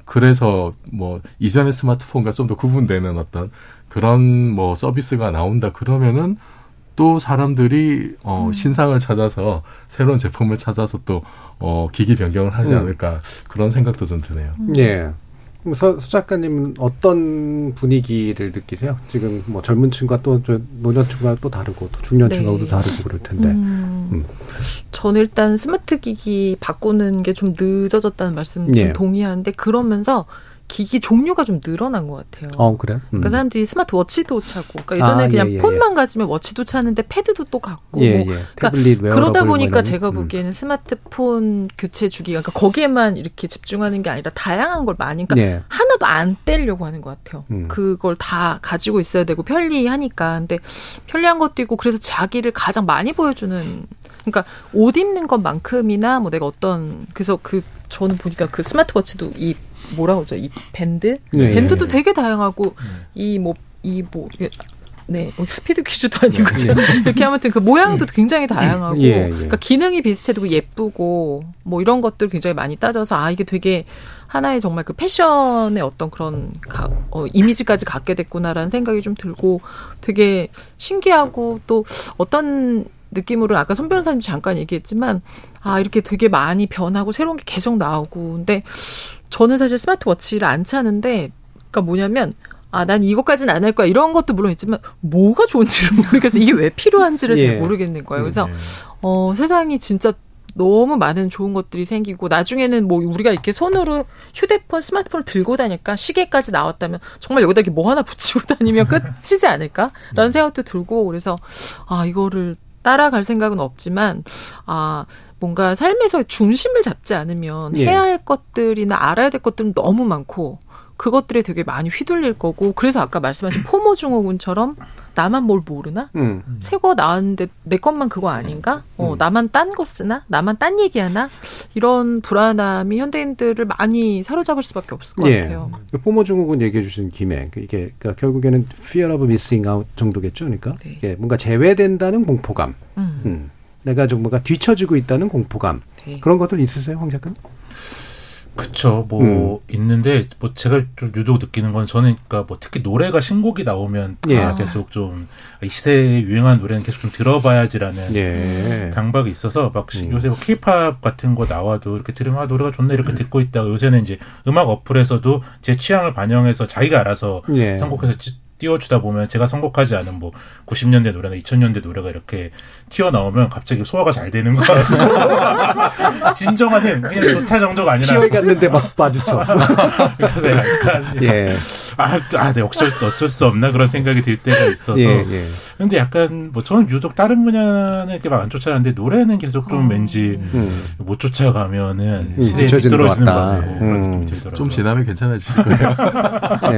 그래서 뭐 이전의 스마트폰과 좀 더 구분되는 어떤 그런 뭐 서비스가 나온다 그러면은 또 사람들이 어 음. 신상을 찾아서 새로운 제품을 찾아서 또 어 기기 변경을 하지 음. 않을까, 그런 생각도 좀 드네요. 음. 예. 서, 서 작가님은 어떤 분위기를 느끼세요? 지금 뭐 젊은 층과 또 노년층과 또 다르고 또 중년층하고도 네. 다르고 그럴 텐데. 음, 음. 저는 일단 스마트 기기 바꾸는 게 좀 늦어졌다는 말씀 예. 좀 동의하는데, 그러면서 기기 종류가 좀 늘어난 것 같아요. 어, 그래? 음. 그러니까 사람들이 스마트워치도 차고, 그러니까 예전에 아, 그냥 예, 예, 폰만 예. 가지면 워치도 차는데 패드도 또 갖고, 예, 예. 뭐, 태블릿, 그러니까 그러다 보니까 뭐 제가 보기에는 음. 스마트폰 교체 주기가, 그러니까 거기에만 이렇게 집중하는 게 아니라 다양한 걸 많이, 그러니까 예. 하나도 안 떼려고 하는 것 같아요. 음. 그걸 다 가지고 있어야 되고 편리하니까. 근데 편리한 것도 있고, 그래서 자기를 가장 많이 보여주는, 그러니까 옷 입는 것만큼이나 뭐 내가 어떤, 그래서 그 저는 보니까 그 스마트워치도 이 뭐라고 하죠? 이 밴드? 네. 밴드도 되게 다양하고, 이 뭐, 이 뭐, 네, 스피드 퀴즈도 아니고, 네. 이렇게 아무튼 그 모양도 굉장히 다양하고, 예, 예. 그러니까 기능이 비슷해도 예쁘고, 뭐 이런 것들 굉장히 많이 따져서, 아, 이게 되게 하나의 정말 그 패션의 어떤 그런 가, 어, 이미지까지 갖게 됐구나라는 생각이 좀 들고, 되게 신기하고, 또 어떤 느낌으로 아까 손 변호사님 잠깐 얘기했지만, 아, 이렇게 되게 많이 변하고 새로운 게 계속 나오고. 근데 저는 사실 스마트워치를 안 차는데, 그러니까 뭐냐면, 아, 난 이것까지는 안 할 거야, 이런 것도 물론 있지만, 뭐가 좋은지를 모르겠어서 이게 왜 필요한지를 예. 잘 모르겠는 거예요. 그래서 네. 어, 세상이 진짜 너무 많은 좋은 것들이 생기고, 나중에는 뭐 우리가 이렇게 손으로 휴대폰, 스마트폰을 들고 다닐까, 시계까지 나왔다면 정말 여기다 이렇게 뭐 하나 붙이고 다니면 끝이지 않을까라는 생각도 들고, 그래서 아, 이거를 따라갈 생각은 없지만, 아, 뭔가 삶에서 중심을 잡지 않으면 예. 해야 할 것들이나 알아야 될 것들은 너무 많고, 그것들이 되게 많이 휘둘릴 거고, 그래서 아까 말씀하신 포모 증후군처럼 나만 뭘 모르나? 음. 새 거 나왔는데 내 것만 그거 아닌가? 어, 음. 나만 딴 거 쓰나? 나만 딴 얘기하나? 이런 불안함이 현대인들을 많이 사로잡을 수밖에 없을 것 예. 같아요. 포모 증후군 얘기해 주신 김에, 이게 그러니까 결국에는 fear of missing out 정도겠죠? 그러니까 네. 이게 뭔가 제외된다는 공포감. 음. 음. 내가 좀 뭔가 뒤처지고 있다는 공포감. 네. 그런 것들 있으세요, 황 작가님? 그쵸, 뭐, 음. 있는데, 뭐, 제가 좀 유독 느끼는 건, 저는, 그니까, 뭐, 특히 노래가 신곡이 나오면, 다 예. 계속 좀, 이 시대에 유행한 노래는 계속 좀 들어봐야지라는, 예. 강박이 있어서, 막, 음. 요새 뭐, 케이팝 같은 거 나와도, 이렇게 들으면, 아, 노래가 좋네, 이렇게 듣고 있다가, 요새는 이제, 음악 어플에서도 제 취향을 반영해서 자기가 알아서, 예. 선곡해서 띄워주다 보면, 제가 선곡하지 않은 뭐, 구십 년대 노래나 이천 년대 노래가 이렇게 튀어나오면 갑자기 소화가 잘 되는 거예요. 진정한 힘, 그냥 좋다 정도가 아니라. 기어이 갔는데 막 마주쳐. 그래서 약간, 예. 아, 아, 네, 어쩔, 어쩔 수 없나 그런 생각이 들 때가 있어서. 예, 예. 근데 약간, 뭐, 저는 유독 다른 분야는 이렇게 막 안 쫓아가는데, 노래는 계속 좀 어. 왠지 음. 못 쫓아가면은 음. 시대에 뒤떨어지는 것 같다. 음. 좀 지나면 괜찮아지실 거예요.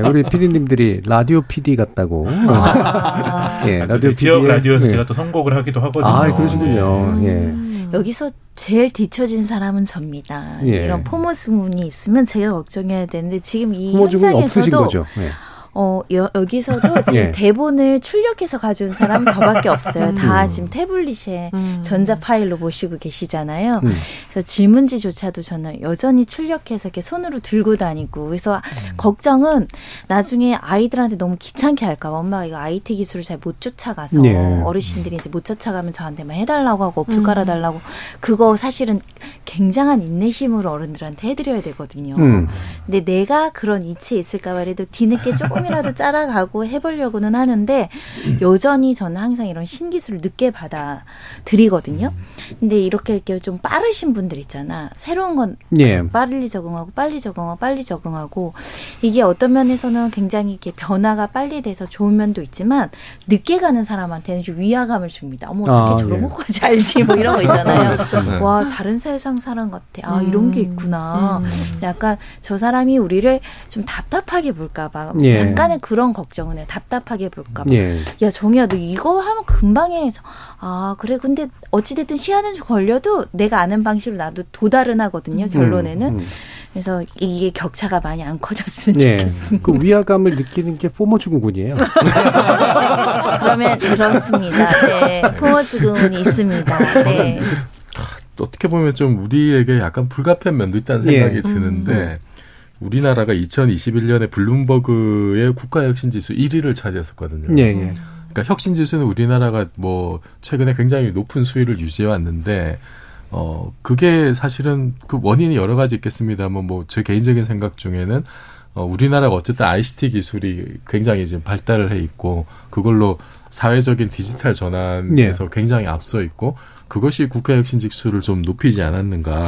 네, 우리 피디님들이 라디오 피디 같다고. 아. 예, 라디오 지역 라디오에서 예. 제가 또 선곡을 하기도 하거든요. 아, 그러시군요. 네. 예. 여기서 제일 뒤처진 사람은 접니다. 예. 이런 포모 증후군이 있으면 제가 걱정해야 되는데, 지금 이 포모 증후군이 현장에서도 없으신 거죠? 예. 어, 여, 여기서도 지금 예. 대본을 출력해서 가져온 사람은 저밖에 없어요. 다 음. 지금 태블릿에 음. 전자 파일로 보시고 계시잖아요. 음. 그래서 질문지조차도 저는 여전히 출력해서 이렇게 손으로 들고 다니고. 그래서 음. 걱정은 나중에 아이들한테 너무 귀찮게 할까 봐. 엄마가 이거 아이티 기술을 잘 못 쫓아가서 예. 어르신들이 이제 못 쫓아가면 저한테만 해달라고 하고 어플 음. 깔아달라고. 그거 사실은 굉장한 인내심으로 어른들한테 해드려야 되거든요. 음. 근데 내가 그런 위치에 있을까 봐 그래도 뒤늦게 조금 이라도 짜라가고 해보려고는 하는데 여전히 저는 항상 이런 신기술을 늦게 받아들이거든요. 근데 이렇게, 이렇게 좀 빠르신 분들 있잖아. 새로운 건 예. 빨리 적응하고 빨리 적응하고 빨리 적응하고 이게 어떤 면에서는 굉장히 이렇게 변화가 빨리 돼서 좋은 면도 있지만 늦게 가는 사람한테는 좀 위화감을 줍니다. 어머 어떻게 아, 저런 예. 것까지 알지 뭐 이런 거 있잖아요. 와 다른 세상 사람 같아. 아 이런 게 있구나. 음. 약간 저 사람이 우리를 좀 답답하게 볼까 봐. 예. 약간의 그런 걱정은 해요. 답답하게 볼까 봐. 예. 야 정희야 너 이거 하면 금방 해. 아 그래 근데 어찌됐든 시간은 좀 걸려도 내가 아는 방식으로 나도 도달은 하거든요. 결론에는. 음, 음. 그래서 이게 격차가 많이 안 커졌으면 예. 좋겠습니다. 그 위화감을 느끼는 게 포모 증후군이에요. 그러면 그렇습니다. 네, 포모 증후군이 있습니다. 네. 어떻게 보면 좀 우리에게 약간 불가피한 면도 있다는 생각이 예. 드는데 음. 우리나라가 이천이십일 년에 블룸버그의 국가혁신지수 일 위를 차지했었거든요. 예, 예. 그러니까 혁신지수는 우리나라가 뭐 최근에 굉장히 높은 수위를 유지해왔는데 어 그게 사실은 그 원인이 여러 가지 있겠습니다만 뭐 제 개인적인 생각 중에는 어 우리나라가 어쨌든 아이씨티 기술이 굉장히 지금 발달을 해 있고 그걸로 사회적인 디지털 전환에서 예. 굉장히 앞서 있고 그것이 국가혁신지수를 좀 높이지 않았는가.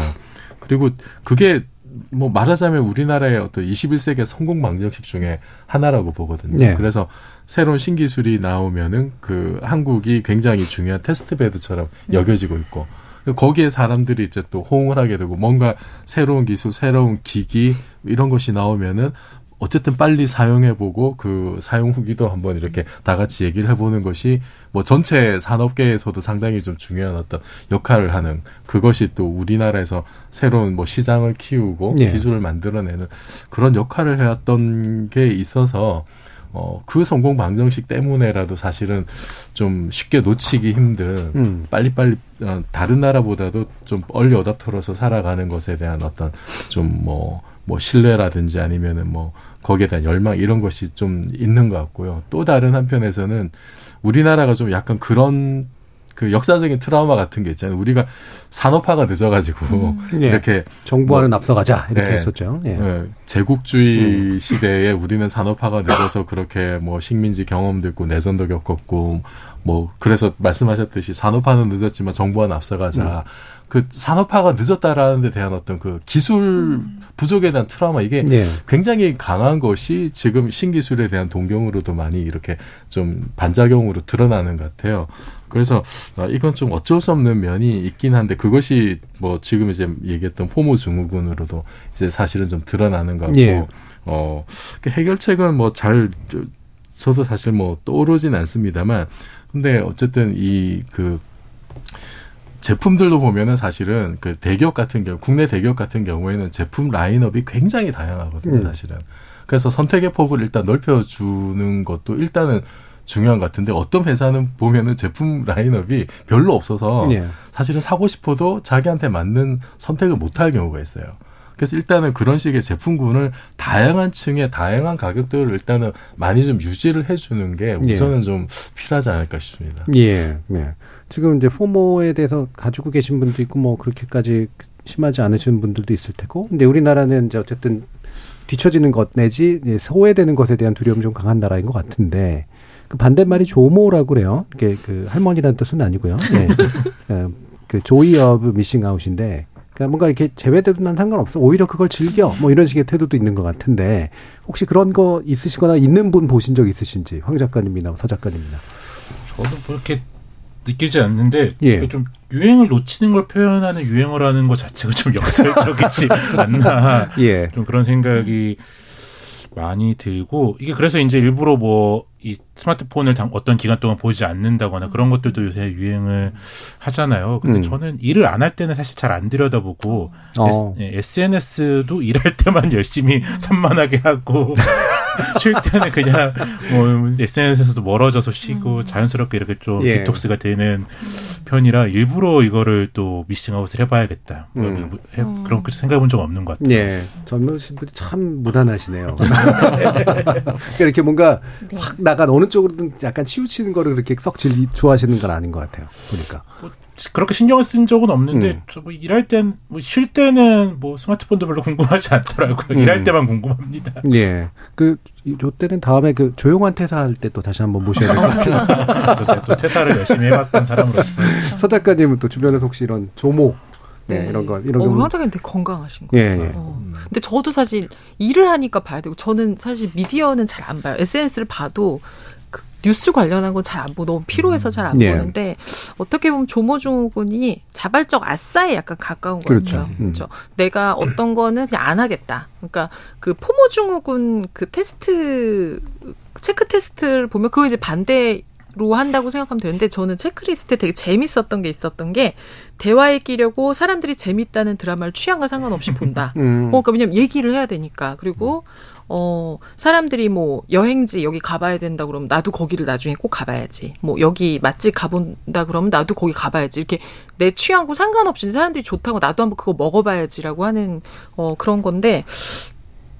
그리고 그게 뭐 말하자면 우리나라의 어떤 이십일 세기의 성공 방정식 중에 하나라고 보거든요. 네. 그래서 새로운 신기술이 나오면은 그 한국이 굉장히 중요한 테스트베드처럼 여겨지고 있고 거기에 사람들이 이제 또 호응을 하게 되고 뭔가 새로운 기술, 새로운 기기 이런 것이 나오면은 어쨌든 빨리 사용해보고 그 사용 후기도 한번 이렇게 다 같이 얘기를 해보는 것이 뭐 전체 산업계에서도 상당히 좀 중요한 어떤 역할을 하는 그것이 또 우리나라에서 새로운 뭐 시장을 키우고 예. 기술을 만들어내는 그런 역할을 해왔던 게 있어서 어, 그 성공 방정식 때문에라도 사실은 좀 쉽게 놓치기 힘든 음. 빨리빨리 다른 나라보다도 좀 얼리 어댑터로서 살아가는 것에 대한 어떤 좀 뭐 뭐 신뢰라든지 아니면은 뭐 거기에 대한 열망 이런 것이 좀 있는 것 같고요. 또 다른 한편에서는 우리나라가 좀 약간 그런 그 역사적인 트라우마 같은 게 있잖아요. 우리가 산업화가 늦어가지고 음, 예. 이렇게 정부와는 뭐, 앞서가자 이렇게 예, 했었죠. 예. 예, 제국주의 음. 시대에 우리는 산업화가 늦어서 그렇게 뭐 식민지 경험도 있고 내전도 겪었고 뭐 그래서 말씀하셨듯이 산업화는 늦었지만 정부와는 앞서가자. 음. 그 산업화가 늦었다라는 데 대한 어떤 그 기술 부족에 대한 트라우마 이게 예. 굉장히 강한 것이 지금 신기술에 대한 동경으로도 많이 이렇게 좀 반작용으로 드러나는 것 같아요. 그래서 이건 좀 어쩔 수 없는 면이 있긴 한데 그것이 뭐 지금 이제 얘기했던 포모 증후군으로도 이제 사실은 좀 드러나는 것 같고 예. 어, 해결책은 뭐 잘 저도 사실 뭐 떠오르진 않습니다만 근데 어쨌든 이 그 제품들도 보면은 사실은 그 대기업 같은 경우 국내 대기업 같은 경우에는 제품 라인업이 굉장히 다양하거든요, 사실은. 그래서 선택의 폭을 일단 넓혀주는 것도 일단은 중요한 것 같은데 어떤 회사는 보면은 제품 라인업이 별로 없어서 사실은 사고 싶어도 자기한테 맞는 선택을 못할 경우가 있어요. 그래서 일단은 그런 식의 제품군을 다양한 층에 다양한 가격대를 일단은 많이 좀 유지를 해주는 게 우선은 예. 좀 필요하지 않을까 싶습니다. 예. 예. 지금 이제 포모에 대해서 가지고 계신 분도 있고 뭐 그렇게까지 심하지 않으신 분들도 있을 테고. 근데 우리나라는 이제 어쨌든 뒤처지는 것 내지 소외되는 것에 대한 두려움이 좀 강한 나라인 것 같은데. 그 반대말이 조모라고 그래요. 이게 그 할머니라는 뜻은 아니고요. 예. 그 조이 오브 미싱 아웃인데. 그러니까 뭔가 이렇게 제외돼도 난 상관없어. 오히려 그걸 즐겨. 뭐 이런 식의 태도도 있는 것 같은데 혹시 그런 거 있으시거나 있는 분 보신 적 있으신지 황 작가님이나 서 작가님이나. 저도 그렇게 느끼지 않는데 예. 좀 유행을 놓치는 걸 표현하는 유행어라는 것 자체가 좀 역설적이지 않나. 예. 좀 그런 생각이 많이 들고 이게 그래서 이제 일부러 뭐 이 스마트폰을 어떤 기간 동안 보지 않는다거나 그런 것들도 요새 유행을 하잖아요. 근데 음. 저는 일을 안 할 때는 사실 잘 안 들여다보고 어. 에스엔에스도 일할 때만 열심히 산만하게 하고 쉴 때는 그냥 뭐 에스엔에스에서도 멀어져서 쉬고 자연스럽게 이렇게 좀 예. 디톡스가 되는 편이라 일부러 이거를 또 미싱아웃을 해봐야겠다. 음. 그런 생각해본 적 없는 것 같아요. 예. 젊으신 분이 참 무난하시네요. 그러니까 이렇게 뭔가 네. 확 나간 어느 쪽으로든 약간 치우치는 거를 그렇게 썩 좋아하시는 건 아닌 것 같아요. 보니까. 뭐, 그렇게 신경을 쓴 적은 없는데, 음. 저 뭐 일할 땐, 뭐 쉴 때는 뭐 스마트폰도 별로 궁금하지 않더라고요. 음. 일할 때만 궁금합니다. 예. 그, 요 때는 다음에 그 조용한 퇴사할 때 또 다시 한번 모셔야 될 것 같아요. 또 제가 또 퇴사를 열심히 해봤던 사람으로서. 서 작가님은 또 주변에서 혹시 이런 조모, 네, 네. 이런 거, 이런 거. 어, 우리 작가님 되게 건강하신 거예요. 예, 예. 어. 근데 저도 사실 일을 하니까 봐야 되고, 저는 사실 미디어는 잘 안 봐요. 에스엔에스를 봐도. 뉴스 관련한 건 잘 안 보고 너무 피로해서 잘 안 예. 보는데 어떻게 보면 조모조군이 자발적 아싸에 약간 가까운 것 그렇죠. 같아요. 그렇죠. 음. 내가 어떤 거는 그냥 안 하겠다. 그러니까 그 포모증후군 그 테스트 체크 테스트를 보면 그거 이제 반대로 한다고 생각하면 되는데 저는 체크리스트에 되게 재밌었던 게 있었던 게 대화에 끼려고 사람들이 재밌다는 드라마를 취향과 상관없이 본다. 음. 어, 그러니까 왜냐면 얘기를 해야 되니까. 그리고 어, 사람들이 뭐, 여행지 여기 가봐야 된다 그러면 나도 거기를 나중에 꼭 가봐야지. 뭐, 여기 맛집 가본다 그러면 나도 거기 가봐야지. 이렇게 내 취향하고 상관없이 사람들이 좋다고 나도 한번 그거 먹어봐야지라고 하는, 어, 그런 건데,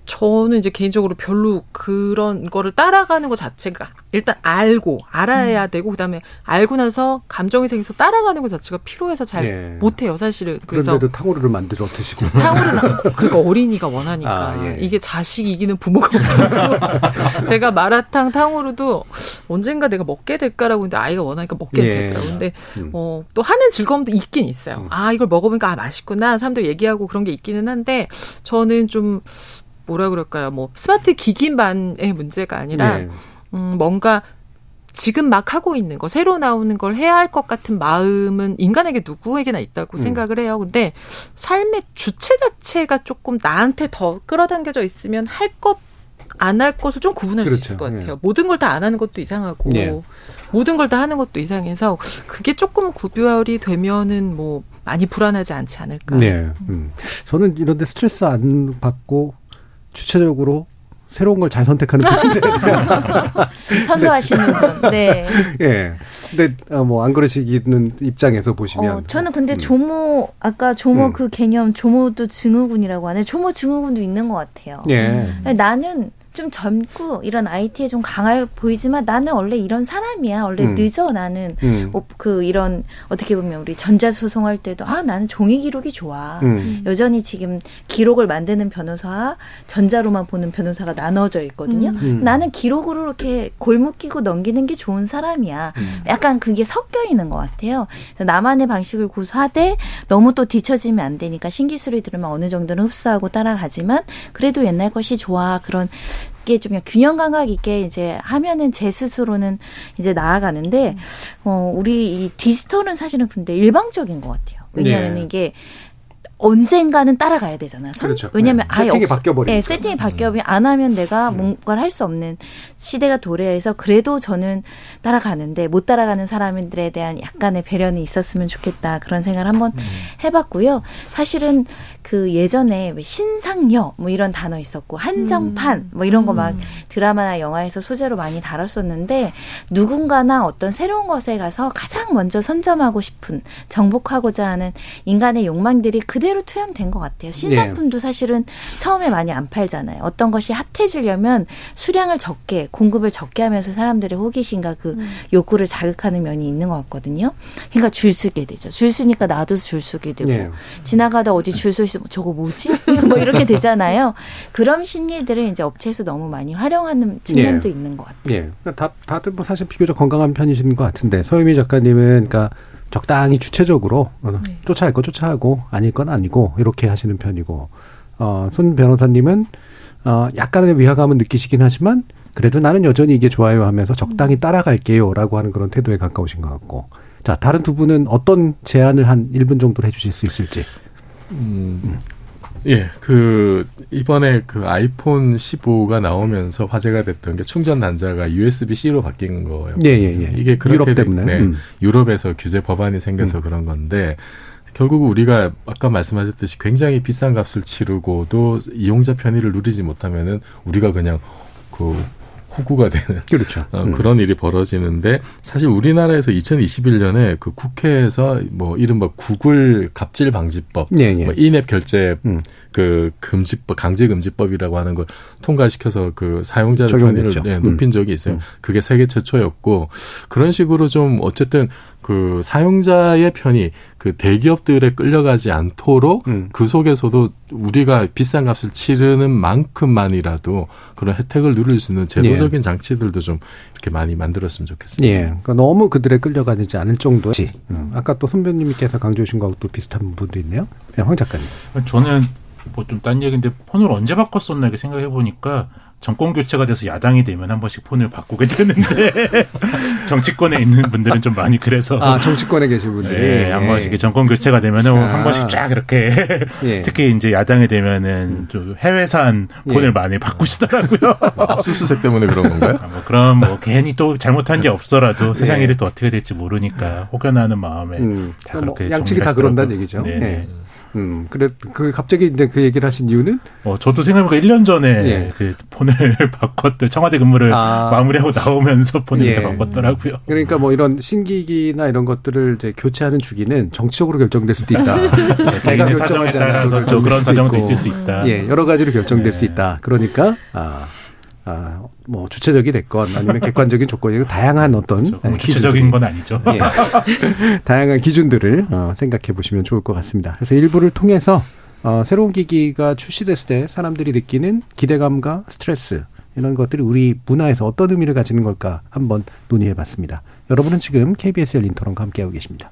저는 이제 개인적으로 별로 그런 거를 따라가는 것 자체가 일단 알고, 알아야 음. 되고, 그 다음에 알고 나서 감정이 생겨서 따라가는 것 자체가 피로해서 잘 예. 못해요, 사실은. 그래서 그런데도 탕후루를 만들어 드시고. 탕후루는, 그러니까 어린이가 원하니까. 아, 예. 이게 자식이 이기는 부모가 못하고. 제가 마라탕, 탕후루도 언젠가 내가 먹게 될까라고 했는데 아이가 원하니까 먹게 예. 되더라고요. 근데 음. 어, 또 하는 즐거움도 있긴 있어요. 음. 아, 이걸 먹어보니까 아, 맛있구나. 사람들 얘기하고 그런 게 있기는 한데, 저는 좀, 뭐라 그럴까요? 뭐 스마트 기기만의 문제가 아니라 네. 음, 뭔가 지금 막 하고 있는 거 새로 나오는 걸 해야 할 것 같은 마음은 인간에게 누구에게나 있다고 음. 생각을 해요. 근데 삶의 주체 자체가 조금 나한테 더 끌어당겨져 있으면 할 것 안 할 것을 좀 구분할 그렇죠. 수 있을 것 같아요. 네. 모든 걸 다 안 하는 것도 이상하고 네. 모든 걸 다 하는 것도 이상해서 그게 조금 구별이 되면은 뭐 많이 불안하지 않지 않을까. 네. 음. 저는 이런데 스트레스 안 받고 주체적으로 새로운 걸 잘 선택하는 분인데 선도하시는 분. 네. 예. 근데 뭐 안 그러시는 입장에서 보시면 어, 저는 근데 조모 아까 조모 음. 그 개념 조모도 증후군이라고 하는데 조모 증후군도 있는 것 같아요. 예. 나는 좀 젊고 이런 아이티에 좀 강해 보이지만 나는 원래 이런 사람이야. 원래 음. 늦어 나는. 음. 어, 그 이런 어떻게 보면 우리 전자소송할 때도 아 나는 종이 기록이 좋아. 음. 여전히 지금 기록을 만드는 변호사와 전자로만 보는 변호사가 나눠져 있거든요. 음. 음. 나는 기록으로 이렇게 골목끼고 넘기는 게 좋은 사람이야. 음. 약간 그게 섞여 있는 것 같아요. 그래서 나만의 방식을 고수하되 너무 또 뒤처지면 안 되니까 신기술이 들으면 어느 정도는 흡수하고 따라가지만 그래도 옛날 것이 좋아. 그런 이게 좀 균형 감각 있게 이제 하면은 제 스스로는 이제 나아가는데, 어, 우리 이 디지털은 사실은 근데 일방적인 것 같아요. 왜냐하면 네. 이게 언젠가는 따라가야 되잖아요. 그렇죠. 왜냐하면 네. 아예 세팅이 바뀌어버리니까. 네, 세팅이 바뀌어버리면 안 하면 내가 음. 뭔가를 할 수 없는 시대가 도래해서 그래도 저는 따라가는데 못 따라가는 사람들에 대한 약간의 배려는 있었으면 좋겠다 그런 생각을 한번 음. 해봤고요. 사실은 그 예전에 신상여 뭐 이런 단어 있었고 한정판 뭐 이런 거 막 드라마나 영화에서 소재로 많이 다뤘었는데 누군가나 어떤 새로운 것에 가서 가장 먼저 선점하고 싶은 정복하고자 하는 인간의 욕망들이 그대로 투영된 것 같아요. 신상품도 사실은 처음에 많이 안 팔잖아요. 어떤 것이 핫해지려면 수량을 적게 공급을 적게 하면서 사람들의 호기심과 그 욕구를 자극하는 면이 있는 것 같거든요. 그러니까 줄 서게 되죠. 줄 서니까 나도 줄 서게 되고 네. 지나가다 어디 줄 서 저거 뭐지? 뭐 이렇게 되잖아요. 그런 심리들을 이제 업체에서 너무 많이 활용하는 측면도 예. 있는 것 같아요. 예. 그러니까 다, 다들 뭐 사실 비교적 건강한 편이신 것 같은데 서유미 작가님은 그러니까 적당히 주체적으로 네. 쫓아갈 거 쫓아가고 아닐 건 아니고 이렇게 하시는 편이고 어, 손 변호사님은 어, 약간의 위화감은 느끼시긴 하지만 그래도 나는 여전히 이게 좋아요 하면서 적당히 따라갈게요라고 하는 그런 태도에 가까우신 것 같고 자 다른 두 분은 어떤 제안을 한 일 분 정도로 해주실 수 있을지. 음, 예, 그, 이번에 그 아이폰 십오가 나오면서 화제가 됐던 게 충전 단자가 유에스비-C로 바뀐 거예요. 예, 예, 예. 이게 그렇게 유럽 때문에. 네, 음. 유럽에서 규제 법안이 생겨서 음. 그런 건데, 결국 우리가 아까 말씀하셨듯이 굉장히 비싼 값을 치르고도 이용자 편의를 누리지 못하면은 우리가 그냥 그 호구가 되는 그렇죠. 어, 그런 음. 일이 벌어지는데 사실 우리나라에서 이천이십일 년에 그 국회에서 뭐 이른바 구글 갑질 방지법, 예, 예. 뭐 인앱 결제 음. 그 금지법, 강제 금지법이라고 하는 걸 통과시켜서 그 사용자들 편의를 예, 높인 음. 적이 있어요. 음. 그게 세계 최초였고 그런 식으로 좀 어쨌든 그 사용자의 편의, 그 대기업들에 끌려가지 않도록 음. 그 속에서도 우리가 비싼 값을 치르는 만큼만이라도 그런 혜택을 누릴 수 있는 제도적인 예. 장치들도 좀 이렇게 많이 만들었으면 좋겠습니다. 예. 그러니까 너무 그들에 끌려가지 않을 정도지. 음. 아까 또 손변님께서 강조해 주신 것하고 또 비슷한 부분도 있네요. 황 작가님. 저는 뭐 좀 딴 얘기인데 폰을 언제 바꿨었나 이렇게 생각해 보니까 정권 교체가 돼서 야당이 되면 한 번씩 폰을 바꾸게 되는데 정치권에 있는 분들은 좀 많이 그래서 아 정치권에 계신 분들 예, 예. 한 번씩 정권 교체가 되면 아. 한 번씩 쫙 이렇게 예. 특히 이제 야당이 되면은 좀 해외산 폰을 예. 많이 바꾸시더라고요. 압수수색 때문에 그런 건가요? 아, 뭐 그럼 뭐 괜히 또 잘못한 게 없어라도 예. 세상 일이 또 어떻게 될지 모르니까 혹여나 하는 마음에 음. 다 그렇게 뭐 양측이 다 그런다는 얘기죠. 네. 네. 음, 그래, 그, 갑자기 근데 그 얘기를 하신 이유는? 어, 저도 생각해보니까 일 년 전에 예. 그 폰을 바꿨더, 청와대 근무를 아. 마무리하고 나오면서 폰을 예. 바꿨더라고요. 그러니까 뭐 이런 신기기나 이런 것들을 이제 교체하는 주기는 정치적으로 결정될 수도 있다. 내가 결정하지 않아서 또 그런 사정도 있을 수 있다. 예, 여러 가지로 결정될 예. 수 있다. 그러니까, 아. 아, 뭐, 주체적이 됐건, 아니면 객관적인 조건이고, 다양한 어떤. 그렇죠. 주체적인 건 아니죠. 예. 다양한 기준들을 어, 생각해 보시면 좋을 것 같습니다. 그래서 일부를 통해서, 어, 새로운 기기가 출시됐을 때 사람들이 느끼는 기대감과 스트레스, 이런 것들이 우리 문화에서 어떤 의미를 가지는 걸까 한번 논의해 봤습니다. 여러분은 지금 케이비에스 열린 토론과 함께하고 계십니다.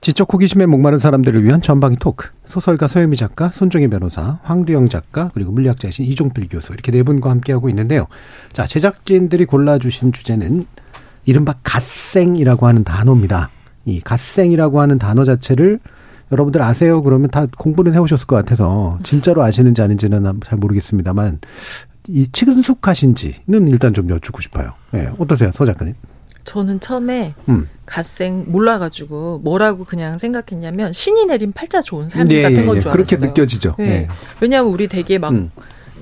지적 호기심에 목마른 사람들을 위한 전방위 토크. 소설가 서유미 작가, 손정혜 변호사, 황두영 작가, 그리고 물리학자이신 이종필 교수 이렇게 네 분과 함께하고 있는데요. 자, 제작진들이 골라주신 주제는 이른바 갓생이라고 하는 단어입니다. 이 갓생이라고 하는 단어 자체를 여러분들 아세요? 그러면 다 공부는 해오셨을 것 같아서 진짜로 아시는지 아닌지는 잘 모르겠습니다만 이 친숙하신지는 일단 좀 여쭙고 싶어요. 네, 어떠세요, 서 작가님? 저는 처음에 음. 갓생 몰라가지고 뭐라고 그냥 생각했냐면 신이 내린 팔자 좋은 삶 네, 같은 건 줄 알았어요. 그렇게 느껴지죠. 네. 네. 왜냐하면 우리 되게 막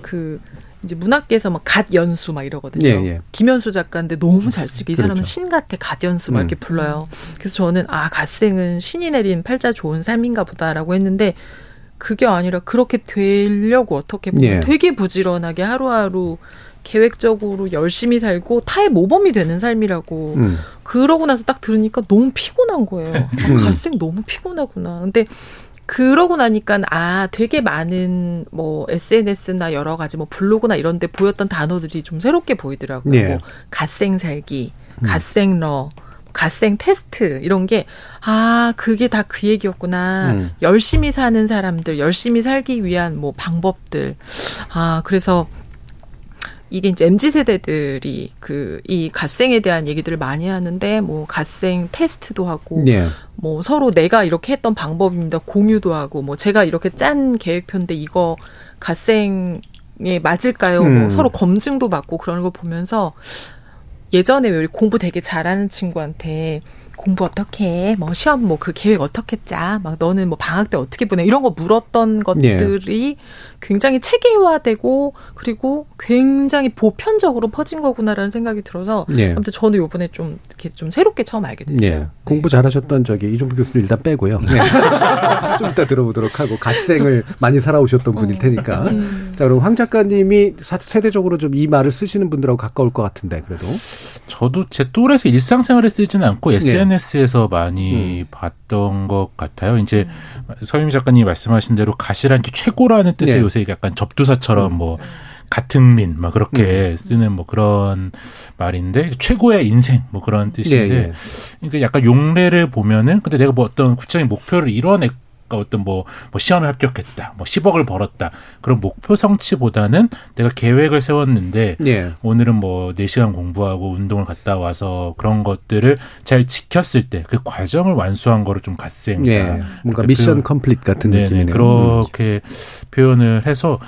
그 음. 이제 문학계에서 막 갓연수 막 이러거든요. 예, 예. 김연수 작가인데 너무 잘 쓰게 이 그렇죠. 사람은 신 같아 갓연수 막 음. 이렇게 불러요. 그래서 저는 아 갓생은 신이 내린 팔자 좋은 삶인가 보다라고 했는데 그게 아니라 그렇게 되려고 어떻게 보면 예. 되게 부지런하게 하루하루 계획적으로 열심히 살고 타의 모범이 되는 삶이라고 음. 그러고 나서 딱 들으니까 너무 피곤한 거예요. 음. 갓생 너무 피곤하구나. 근데 그러고 나니까 아 되게 많은 뭐 에스엔에스나 여러 가지 뭐 블로그나 이런 데 보였던 단어들이 좀 새롭게 보이더라고요. 예. 뭐 갓생 살기, 음. 갓생러, 갓생 테스트 이런 게 아 그게 다 그 얘기였구나. 음. 열심히 사는 사람들, 열심히 살기 위한 뭐 방법들. 아 그래서 이게 이제 엠지 세대들이 그 이 갓생에 대한 얘기들을 많이 하는데 뭐 갓생 테스트도 하고 네. 뭐 서로 내가 이렇게 했던 방법입니다. 공유도 하고 뭐 제가 이렇게 짠 계획표인데 이거 갓생에 맞을까요? 음. 뭐 서로 검증도 받고 그런 걸 보면서 예전에 우리 공부 되게 잘하는 친구한테 공부 어떻게 해? 뭐 시험 뭐 그 계획 어떻게 짜? 막 너는 뭐 방학 때 어떻게 보내? 이런 거 물었던 것들이 예. 굉장히 체계화되고 그리고 굉장히 보편적으로 퍼진 거구나라는 생각이 들어서 예. 아무튼 저는 이번에 좀 이렇게 좀 새롭게 처음 알게 됐어요. 예. 네. 공부 잘하셨던 저기 이종필 교수님 일단 빼고요. 네. 좀 이따 들어보도록 하고 갓생을 많이 살아오셨던 분일 테니까. 음. 자 그럼 황 작가님이 세대적으로 좀 이 말을 쓰시는 분들하고 가까울 것 같은데 그래도 저도 제 또래에서 일상생활에 쓰지는 않고 에스엔에스 예. 에스엔에스에서 많이 음. 봤던 것 같아요. 이제 음. 서유미 작가님이 말씀하신 대로 갓이라는 게 최고라는 뜻에 네. 요새 약간 접두사처럼 음. 뭐 가특민 막 그렇게 음. 쓰는 뭐 그런 말인데 최고의 인생 뭐 그런 뜻인데 예, 예. 그러니까 약간 용례를 보면은 근데 내가 뭐 어떤 구체적인 목표를 이뤄냈 아까 어떤 뭐, 뭐 시험에 합격했다, 뭐 십억을 벌었다 그런 목표 성취보다는 내가 계획을 세웠는데 예. 오늘은 뭐 네 시간 공부하고 운동을 갔다 와서 그런 것들을 잘 지켰을 때 그 과정을 완수한 거를 좀 갓생이다. 예. 뭔가 미션 컴플릿 같은 네네. 느낌이네요. 그렇게 음. 표현을 해서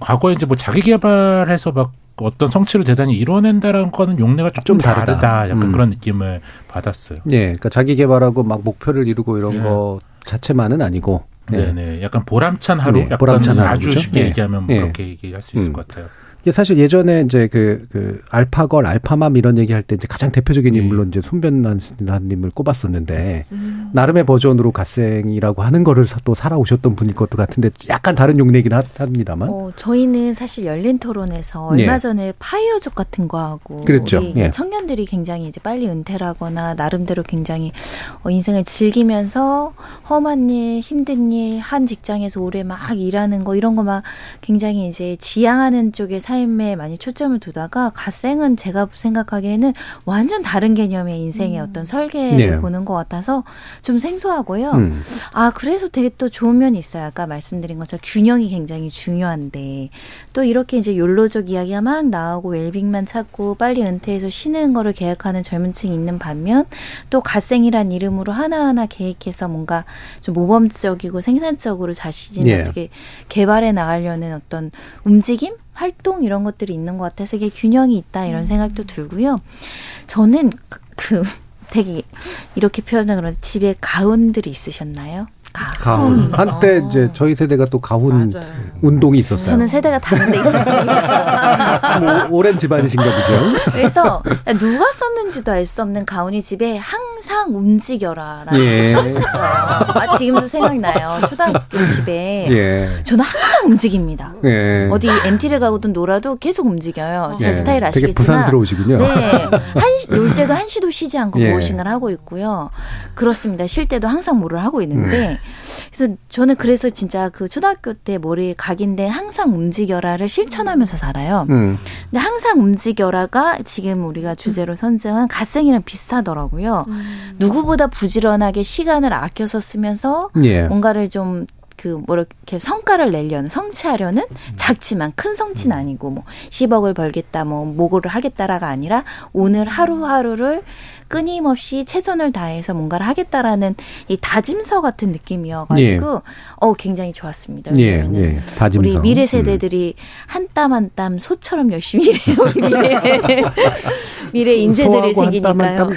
과거에 이제 뭐 자기 개발해서 막 어떤 성취를 대단히 이뤄낸다라는 거는 용례가 좀, 좀 다르다. 다르다. 약간 음. 그런 느낌을 받았어요. 네, 그러니까 자기 개발하고 막 목표를 이루고 이런 네. 거 자체만은 아니고. 네, 네, 약간 보람찬 하루, 네. 약간 보람찬 아주 하루죠? 쉽게 네. 얘기하면 네. 그렇게 얘기할 수 있을 음. 것 같아요. 사실 예전에 이제 그, 그 알파걸, 알파맘 이런 얘기할 때 이제 가장 대표적인 인물로 네. 이제 손변난님을 꼽았었는데 음. 나름의 버전으로 갓생이라고 하는 거를 또 살아오셨던 분일 것도 같은데 약간 다른 용례이긴 합니다만. 어, 저희는 사실 열린 토론에서 얼마 예. 전에 파이어족 같은 거 하고 그랬죠. 예. 청년들이 굉장히 이제 빨리 은퇴하거나 나름대로 굉장히 인생을 즐기면서 험한 일, 힘든 일, 한 직장에서 오래 막 일하는 거 이런 거 막 굉장히 이제 지향하는 쪽에 삶에 많이 초점을 두다가 갓생은 제가 생각하기에는 완전 다른 개념의 인생의 음. 어떤 설계를 네. 보는 것 같아서 좀 생소하고요. 음. 아 그래서 되게 또 좋은 면이 있어요. 아까 말씀드린 것처럼 균형이 굉장히 중요한데 또 이렇게 이제 욜로족 이야기가 막 나오고 웰빙만 찾고 빨리 은퇴해서 쉬는 거를 계획하는 젊은 층이 있는 반면 또 갓생이란 이름으로 하나하나 계획해서 뭔가 좀 모범적이고 생산적으로 자신이 네. 어떻게 개발해 나가려는 어떤 움직임? 활동 이런 것들이 있는 것 같아서 이게 균형이 있다 이런 생각도 들고요. 저는 그 되게 이렇게 표현을 그런데 집에 가훈들이 있으셨나요? 가훈. 가훈. 한때 어. 이제 저희 세대가 또 가훈 맞아요. 운동이 있었어요. 저는 세대가 다른데 있었습니다. 뭐, 오랜 집안이신가 보죠. 그래서 누가 썼는지도 알 수 없는 가훈이 집에 항상 움직여라라고 예. 써 있었어요. 아, 지금도 생각나요. 초등학교 집에 예. 저는 항상 움직입니다. 예. 어디 엠티를 가고든 놀아도 계속 움직여요. 제 예. 스타일 아시겠지만. 되게 부산스러우시군요. 네. 한, 놀 때도 한시도 쉬지 않고 예. 무엇인가를 하고 있고요. 그렇습니다. 쉴 때도 항상 뭐를 하고 있는데 음. 그래서 저는 그래서 진짜 그 초등학교 때 머리 각인데 항상 움직여라를 실천하면서 살아요. 음. 근데 항상 움직여라가 지금 우리가 주제로 선정한 갓생이랑 비슷하더라고요. 음. 누구보다 부지런하게 시간을 아껴서 쓰면서 예. 뭔가를 좀 그 뭐 이렇게 성과를 내려는 성취하려는 작지만 큰 성취는 아니고 뭐 십억을 벌겠다 뭐 모고를 하겠다라가 아니라 오늘 하루하루를 끊임없이 최선을 다해서 뭔가를 하겠다라는 이 다짐서 같은 느낌이어가지고 예. 어 굉장히 좋았습니다. 예, 예. 다짐서. 우리 미래 세대들이 한 땀 한 땀 소처럼 열심히 일해요. 우리 미래 미래 인재들이 생기니까요.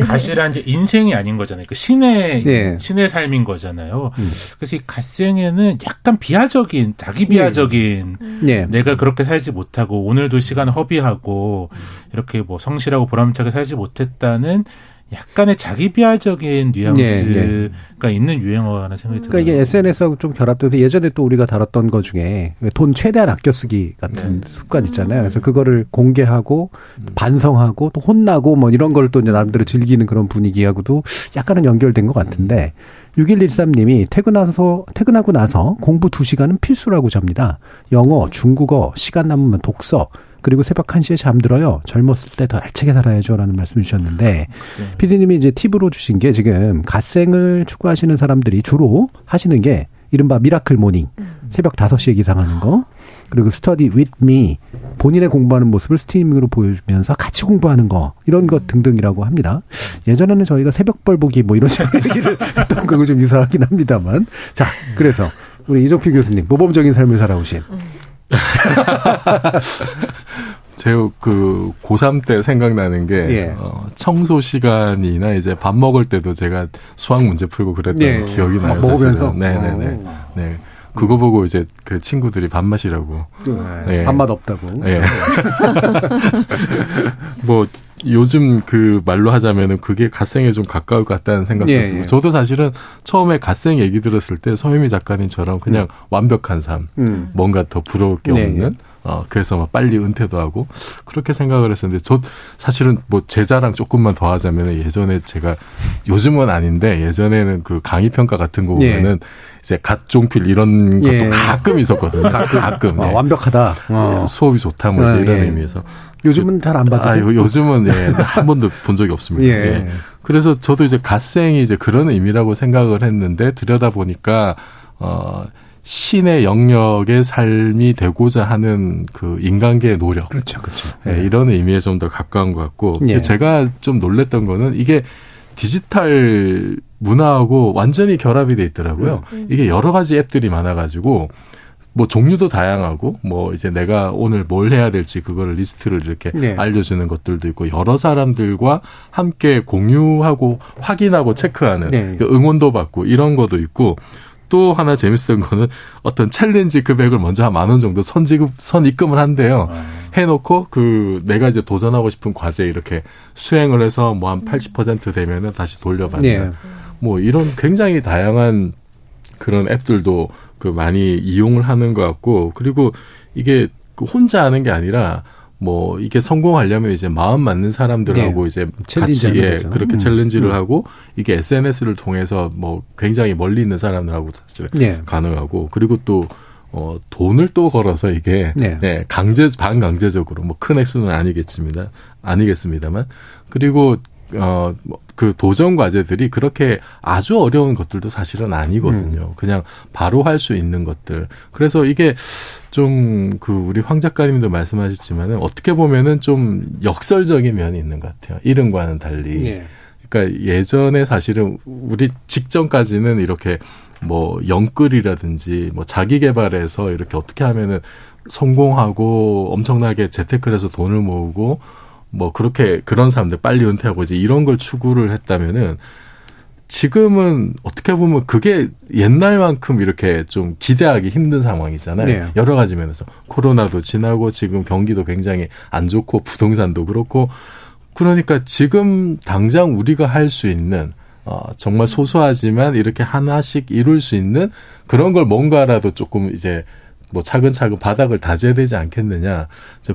갓이란 이제 인생이 아닌 거잖아요. 그 신의 네. 신의 삶인 거잖아요. 음. 그래서 이 갓생에는 약간 비하적인 자기 비하적인 네. 내가 그렇게 살지 못하고 오늘도 시간 허비하고 이렇게 뭐 성실하고 보람차게 살지 못했다는 약간의 자기 비하적인 뉘앙스가 예, 예. 있는 유행어라는 생각이 들어요. 그러니까 이게 에스엔에스하고 좀 결합돼서 예전에 또 우리가 다뤘던 것 중에 돈 최대한 아껴 쓰기 같은 네. 습관 있잖아요. 그래서 그거를 공개하고 음. 반성하고 또 혼나고 뭐 이런 걸 또 이제 나름대로 즐기는 그런 분위기하고도 약간은 연결된 것 같은데 음. 육일일삼 님이 퇴근하서, 퇴근하고 나서 공부 두 시간은 필수라고 잡니다. 영어, 중국어, 시간 남으면 독서. 그리고 새벽 한 시에 잠들어요. 젊었을 때 더 알차게 살아야죠. 라는 말씀을 주셨는데 글쎄요. 피디님이 이제 팁으로 주신 게 지금 갓생을 추구하시는 사람들이 주로 하시는 게 이른바 미라클 모닝. 음. 새벽 다섯 시에 기상하는 거. 그리고 스터디 윗미. 본인의 공부하는 모습을 스트리밍으로 보여주면서 같이 공부하는 거. 이런 것 등등이라고 합니다. 예전에는 저희가 새벽벌 보기 뭐 이런 얘기를 했던 거고 좀 유사하긴 합니다만. 자, 그래서 우리 이종필 교수님 모범적인 삶을 살아오신. 음. 제 그 고삼 때 생각나는 게 예. 어, 청소 시간이나 이제 밥 먹을 때도 제가 수학 문제 풀고 그랬던 예. 기억이 나요. 먹으면서 네네네. 네. 그거 보고 이제 그 친구들이 밥맛이라고. 네. 예. 밥맛 없다고. 예. 뭐 요즘 그 말로 하자면은 그게 갓생에 좀 가까울 것 같다는 생각도 예, 들고. 예. 저도 사실은 처음에 갓생 얘기 들었을 때 서유미 작가님처럼 그냥 음. 완벽한 삶. 음. 뭔가 더 부러울 게 네, 없는. 예. 어, 그래서 막 빨리 은퇴도 하고 그렇게 생각을 했었는데 저 사실은 뭐 제 자랑 조금만 더 하자면 예전에 제가 요즘은 아닌데 예전에는 그 강의 평가 같은 거 보면은 예. 이제 갓종필 이런 것도 예. 가끔 있었거든요. 가끔. 가끔. 아, 예. 완벽하다. 어. 수업이 좋다 뭐 아, 이런 예. 의미에서 요즘은 잘 안 받으세요? 아, 요, 요즘은 예, 한 번도 본 적이 없습니다. 예. 예. 그래서 저도 이제 갓생이 이제 그런 의미라고 생각을 했는데 들여다 보니까 어, 신의 영역의 삶이 되고자 하는 그 인간계의 노력, 그렇죠, 그렇죠. 예, 이런 의미에 좀 더 가까운 것 같고 예. 제가 좀 놀랬던 거는 이게 디지털 문화하고 완전히 결합이 돼 있더라고요. 음, 음. 이게 여러 가지 앱들이 많아가지고. 뭐 종류도 다양하고 뭐 이제 내가 오늘 뭘 해야 될지 그거를 리스트를 이렇게 네. 알려주는 것들도 있고 여러 사람들과 함께 공유하고 확인하고 체크하는 네. 응원도 받고 이런 것도 있고 또 하나 재밌었던 거는 어떤 챌린지 금액을 먼저 한 만 원 정도 선지급, 선입금을 한대요. 해놓고 그 내가 이제 도전하고 싶은 과제 이렇게 수행을 해서 뭐 한 팔십 퍼센트 되면은 다시 돌려받는 네. 뭐 이런 굉장히 다양한 그런 앱들도 그 많이 이용을 하는 것 같고 그리고 이게 혼자 하는 게 아니라 뭐 이게 성공하려면 이제 마음 맞는 사람들하고 네. 이제 같이 예, 그렇게 음. 챌린지를 음. 하고 이게 에스엔에스를 통해서 뭐 굉장히 멀리 있는 사람들하고 사실 네. 가능하고 그리고 또 어, 돈을 또 걸어서 이게 네. 예, 강제 반강제적으로 뭐 큰 액수는 아니겠습니다 아니겠습니다만 그리고 어, 그 도전 과제들이 그렇게 아주 어려운 것들도 사실은 아니거든요. 음. 그냥 바로 할 수 있는 것들. 그래서 이게 좀 그 우리 황 작가님도 말씀하셨지만은 어떻게 보면은 좀 역설적인 면이 있는 것 같아요. 이름과는 달리. 예. 그러니까 예전에 사실은 우리 직전까지는 이렇게 뭐 영끌이라든지 뭐 자기 개발해서 이렇게 어떻게 하면은 성공하고 엄청나게 재테크를 해서 돈을 모으고 뭐 그렇게 그런 사람들 빨리 은퇴하고 이제 이런 걸 추구를 했다면은 지금은 어떻게 보면 그게 옛날만큼 이렇게 좀 기대하기 힘든 상황이잖아요. 네. 여러 가지 면에서 코로나도 지나고 지금 경기도 굉장히 안 좋고 부동산도 그렇고 그러니까 지금 당장 우리가 할 수 있는 어, 정말 소소하지만 이렇게 하나씩 이룰 수 있는 그런 걸 뭔가라도 조금 이제 뭐 차근차근 바닥을 다져야 되지 않겠느냐.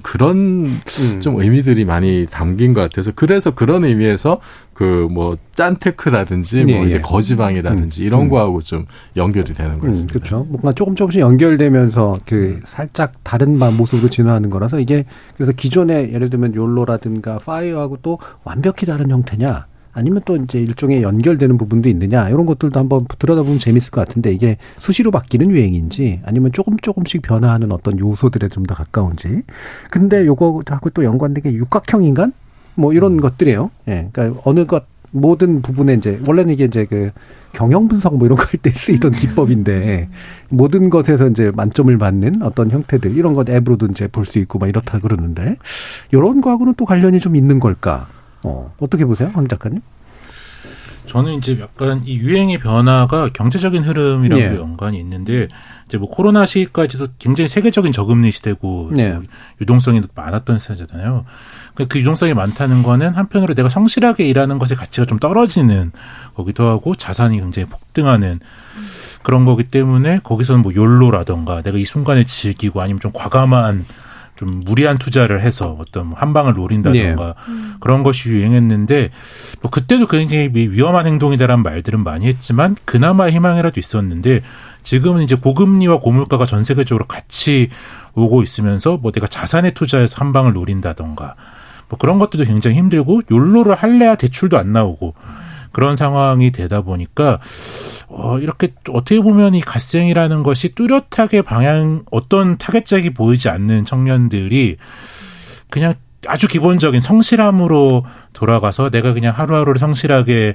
그런 음. 좀 의미들이 많이 담긴 것 같아서 그래서 그런 의미에서 그 뭐 짠테크라든지 예, 뭐 이제 예. 거지방이라든지 음. 이런 거하고 좀 연결이 되는 것 같습니다. 음, 그렇죠. 뭔가 조금 조금씩 연결되면서 그 살짝 다른 모습으로 진화하는 거라서 이게 그래서 기존에 예를 들면 욜로라든가 파이어하고 또 완벽히 다른 형태냐. 아니면 또 이제 일종의 연결되는 부분도 있느냐 이런 것들도 한번 들여다보면 재밌을 것 같은데 이게 수시로 바뀌는 유행인지 아니면 조금 조금씩 변화하는 어떤 요소들에 좀 더 가까운지 근데 요거하고 또 연관된 게 육각형 인간 뭐 이런 음. 것들이에요. 예, 그러니까 어느 것 모든 부분에 이제 원래는 이게 이제 그 경영 분석 뭐 이런 거 할 때 쓰이던 기법인데 모든 것에서 이제 만점을 받는 어떤 형태들 이런 것 앱으로도 이제 볼 수 있고 막 이렇다 그러는데 이런 거하고는 또 관련이 좀 있는 걸까? 어, 어떻게 보세요, 황 작가님? 저는 이제 약간 이 유행의 변화가 경제적인 흐름이라고 예. 연관이 있는데 이제 뭐 코로나 시기까지도 굉장히 세계적인 저금리 시대고 예. 유동성이 많았던 시대잖아요. 그 유동성이 많다는 거는 한편으로 내가 성실하게 일하는 것의 가치가 좀 떨어지는 거기도 하고 자산이 굉장히 폭등하는 그런 거기 때문에 거기서는 뭐 욜로라던가 내가 이 순간을 즐기고 아니면 좀 과감한 좀 무리한 투자를 해서 어떤 한 방을 노린다든가 예. 그런 것이 유행했는데 뭐 그때도 굉장히 위험한 행동이다라는 말들은 많이 했지만 그나마 희망이라도 있었는데 지금은 이제 고금리와 고물가가 전 세계적으로 같이 오고 있으면서 뭐 내가 자산에 투자해서 한 방을 노린다든가 뭐 그런 것들도 굉장히 힘들고 욜로를 할래야 대출도 안 나오고 그런 상황이 되다 보니까 어 이렇게 어떻게 보면 이 갓생이라는 것이 뚜렷하게 방향 어떤 타겟책이 보이지 않는 청년들이 그냥 아주 기본적인 성실함으로 돌아가서 내가 그냥 하루하루를 성실하게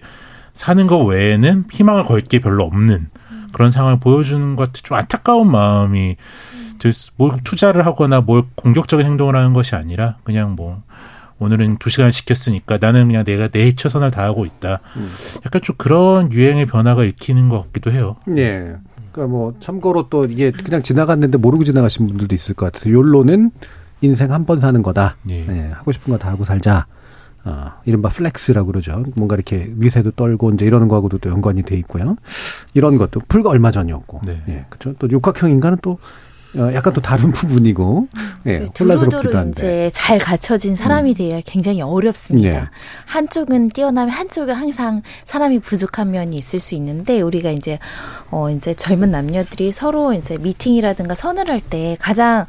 사는 것 외에는 희망을 걸 게 별로 없는 그런 상황을 보여주는 것 같아 좀 안타까운 마음이 뭘 투자를 하거나 뭘 공격적인 행동을 하는 것이 아니라 그냥 뭐 오늘은 두 시간 시켰으니까 나는 그냥 내가 내 최선을 다하고 있다. 약간 좀 그런 유행의 변화가 읽히는 것 같기도 해요. 네. 그러니까 뭐 참고로 또 이게 그냥 지나갔는데 모르고 지나가신 분들도 있을 것 같아서 욜로는 인생 한 번 사는 거다. 네. 네. 하고 싶은 거 다 하고 살자. 어, 이른바 플렉스라고 그러죠. 뭔가 이렇게 위세도 떨고 이제 이러는 거하고도 또 연관이 돼 있고요. 이런 것도 불과 얼마 전이었고. 네. 네. 그렇죠. 또 육각형 인간은 또 약간 또 다른 부분이고 예, 혼란스럽기도 한데 이제 잘 갖춰진 사람이 되어야 굉장히 어렵습니다. 예. 한쪽은 뛰어나면 한쪽은 항상 사람이 부족한 면이 있을 수 있는데 우리가 이제 어 이제 젊은 남녀들이 서로 이제 미팅이라든가 선을 할 때 가장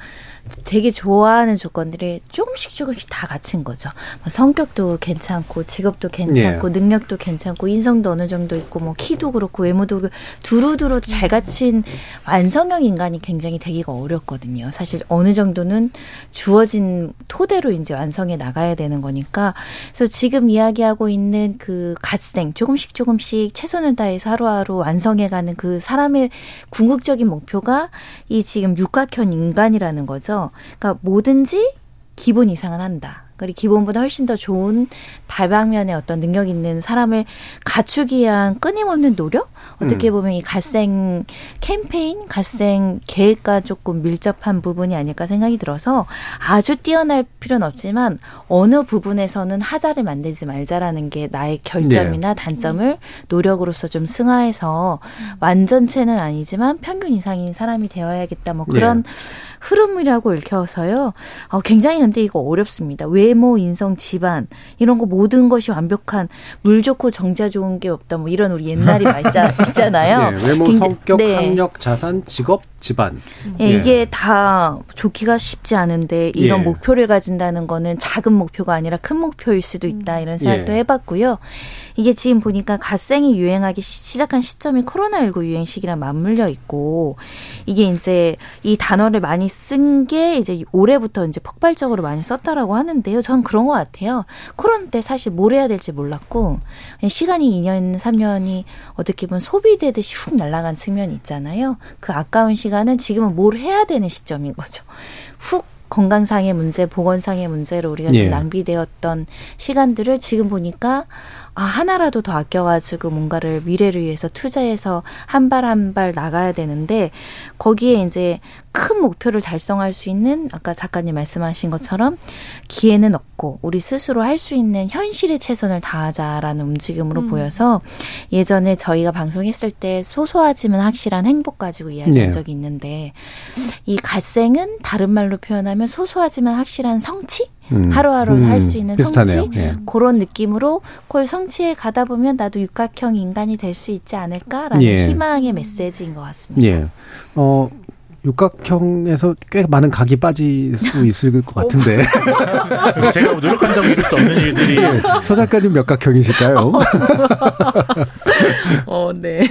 되게 좋아하는 조건들이 조금씩 조금씩 다 갖춘 거죠. 성격도 괜찮고 직업도 괜찮고 예. 능력도 괜찮고 인성도 어느 정도 있고 뭐 키도 그렇고 외모도 그렇고 두루두루 잘 갖춘 완성형 인간이 굉장히 되기가 어렵거든요. 사실 어느 정도는 주어진 토대로 이제 완성해 나가야 되는 거니까. 그래서 지금 이야기하고 있는 그 갓생 조금씩 조금씩 최선을 다해서 하루하루 완성해가는 그 사람의 궁극적인 목표가 이 지금 육각형 인간이라는 거죠. 그러니까 뭐든지 기본 이상은 한다. 그리고 기본보다 훨씬 더 좋은 다방면의 어떤 능력 있는 사람을 갖추기 위한 끊임없는 노력? 어떻게 보면 이 갓생 캠페인, 갓생 계획과 조금 밀접한 부분이 아닐까 생각이 들어서 아주 뛰어날 필요는 없지만 어느 부분에서는 하자를 만들지 말자라는 게 나의 결점이나 네. 단점을 노력으로서 좀 승화해서 완전체는 아니지만 평균 이상인 사람이 되어야겠다. 뭐 그런 네. 흐름이라고 읽혀서요. 어, 굉장히 근데 이거 어렵습니다. 외모, 인성, 집안 이런 거 모든 것이 완벽한 물 좋고 정자 좋은 게 없다. 뭐 이런 우리 옛날이 있자, 있잖아요. 네, 외모, 굉장히, 성격, 네. 학력, 자산, 직업, 집안. 네, 예. 이게 다 좋기가 쉽지 않은데 이런 예. 목표를 가진다는 거는 작은 목표가 아니라 큰 목표일 수도 있다. 이런 생각도 예. 해봤고요. 이게 지금 보니까 갓생이 유행하기 시작한 시점이 코로나십구 유행 시기랑 맞물려 있고 이게 이제 이 단어를 많이 쓴 게 이제 올해부터 이제 폭발적으로 많이 썼다라고 하는데요. 전 그런 것 같아요. 코로나 때 사실 뭘 해야 될지 몰랐고 시간이 이 년, 삼 년이 어떻게 보면 소비되듯이 훅 날아간 측면이 있잖아요. 그 아까운 시간은 지금은 뭘 해야 되는 시점인 거죠. 훅. 건강상의 문제, 보건상의 문제로 우리가 좀 예. 낭비되었던 시간들을 지금 보니까 아, 하나라도 더 아껴가지고 뭔가를 미래를 위해서 투자해서 한 발 한 발 나가야 되는데 거기에 이제 큰 목표를 달성할 수 있는 아까 작가님 말씀하신 것처럼 기회는 없고 우리 스스로 할 수 있는 현실에 최선을 다하자라는 움직임으로 음. 보여서 예전에 저희가 방송했을 때 소소하지만 확실한 행복 가지고 이야기한 네. 적이 있는데 이 갓생은 다른 말로 표현하면 소소하지만 확실한 성취? 음. 하루하루 음. 할 수 있는 비슷하네요. 성취 예. 그런 느낌으로 그걸 성취해 가다 보면 나도 육각형 인간이 될 수 있지 않을까라는 예. 희망의 메시지인 것 같습니다. 예. 어. 육각형에서 꽤 많은 각이 빠질 수 있을 것 같은데. 제가 노력한다고 이럴 수 없는 일들이. 서 작가님 몇 각형이실까요? 어, 네.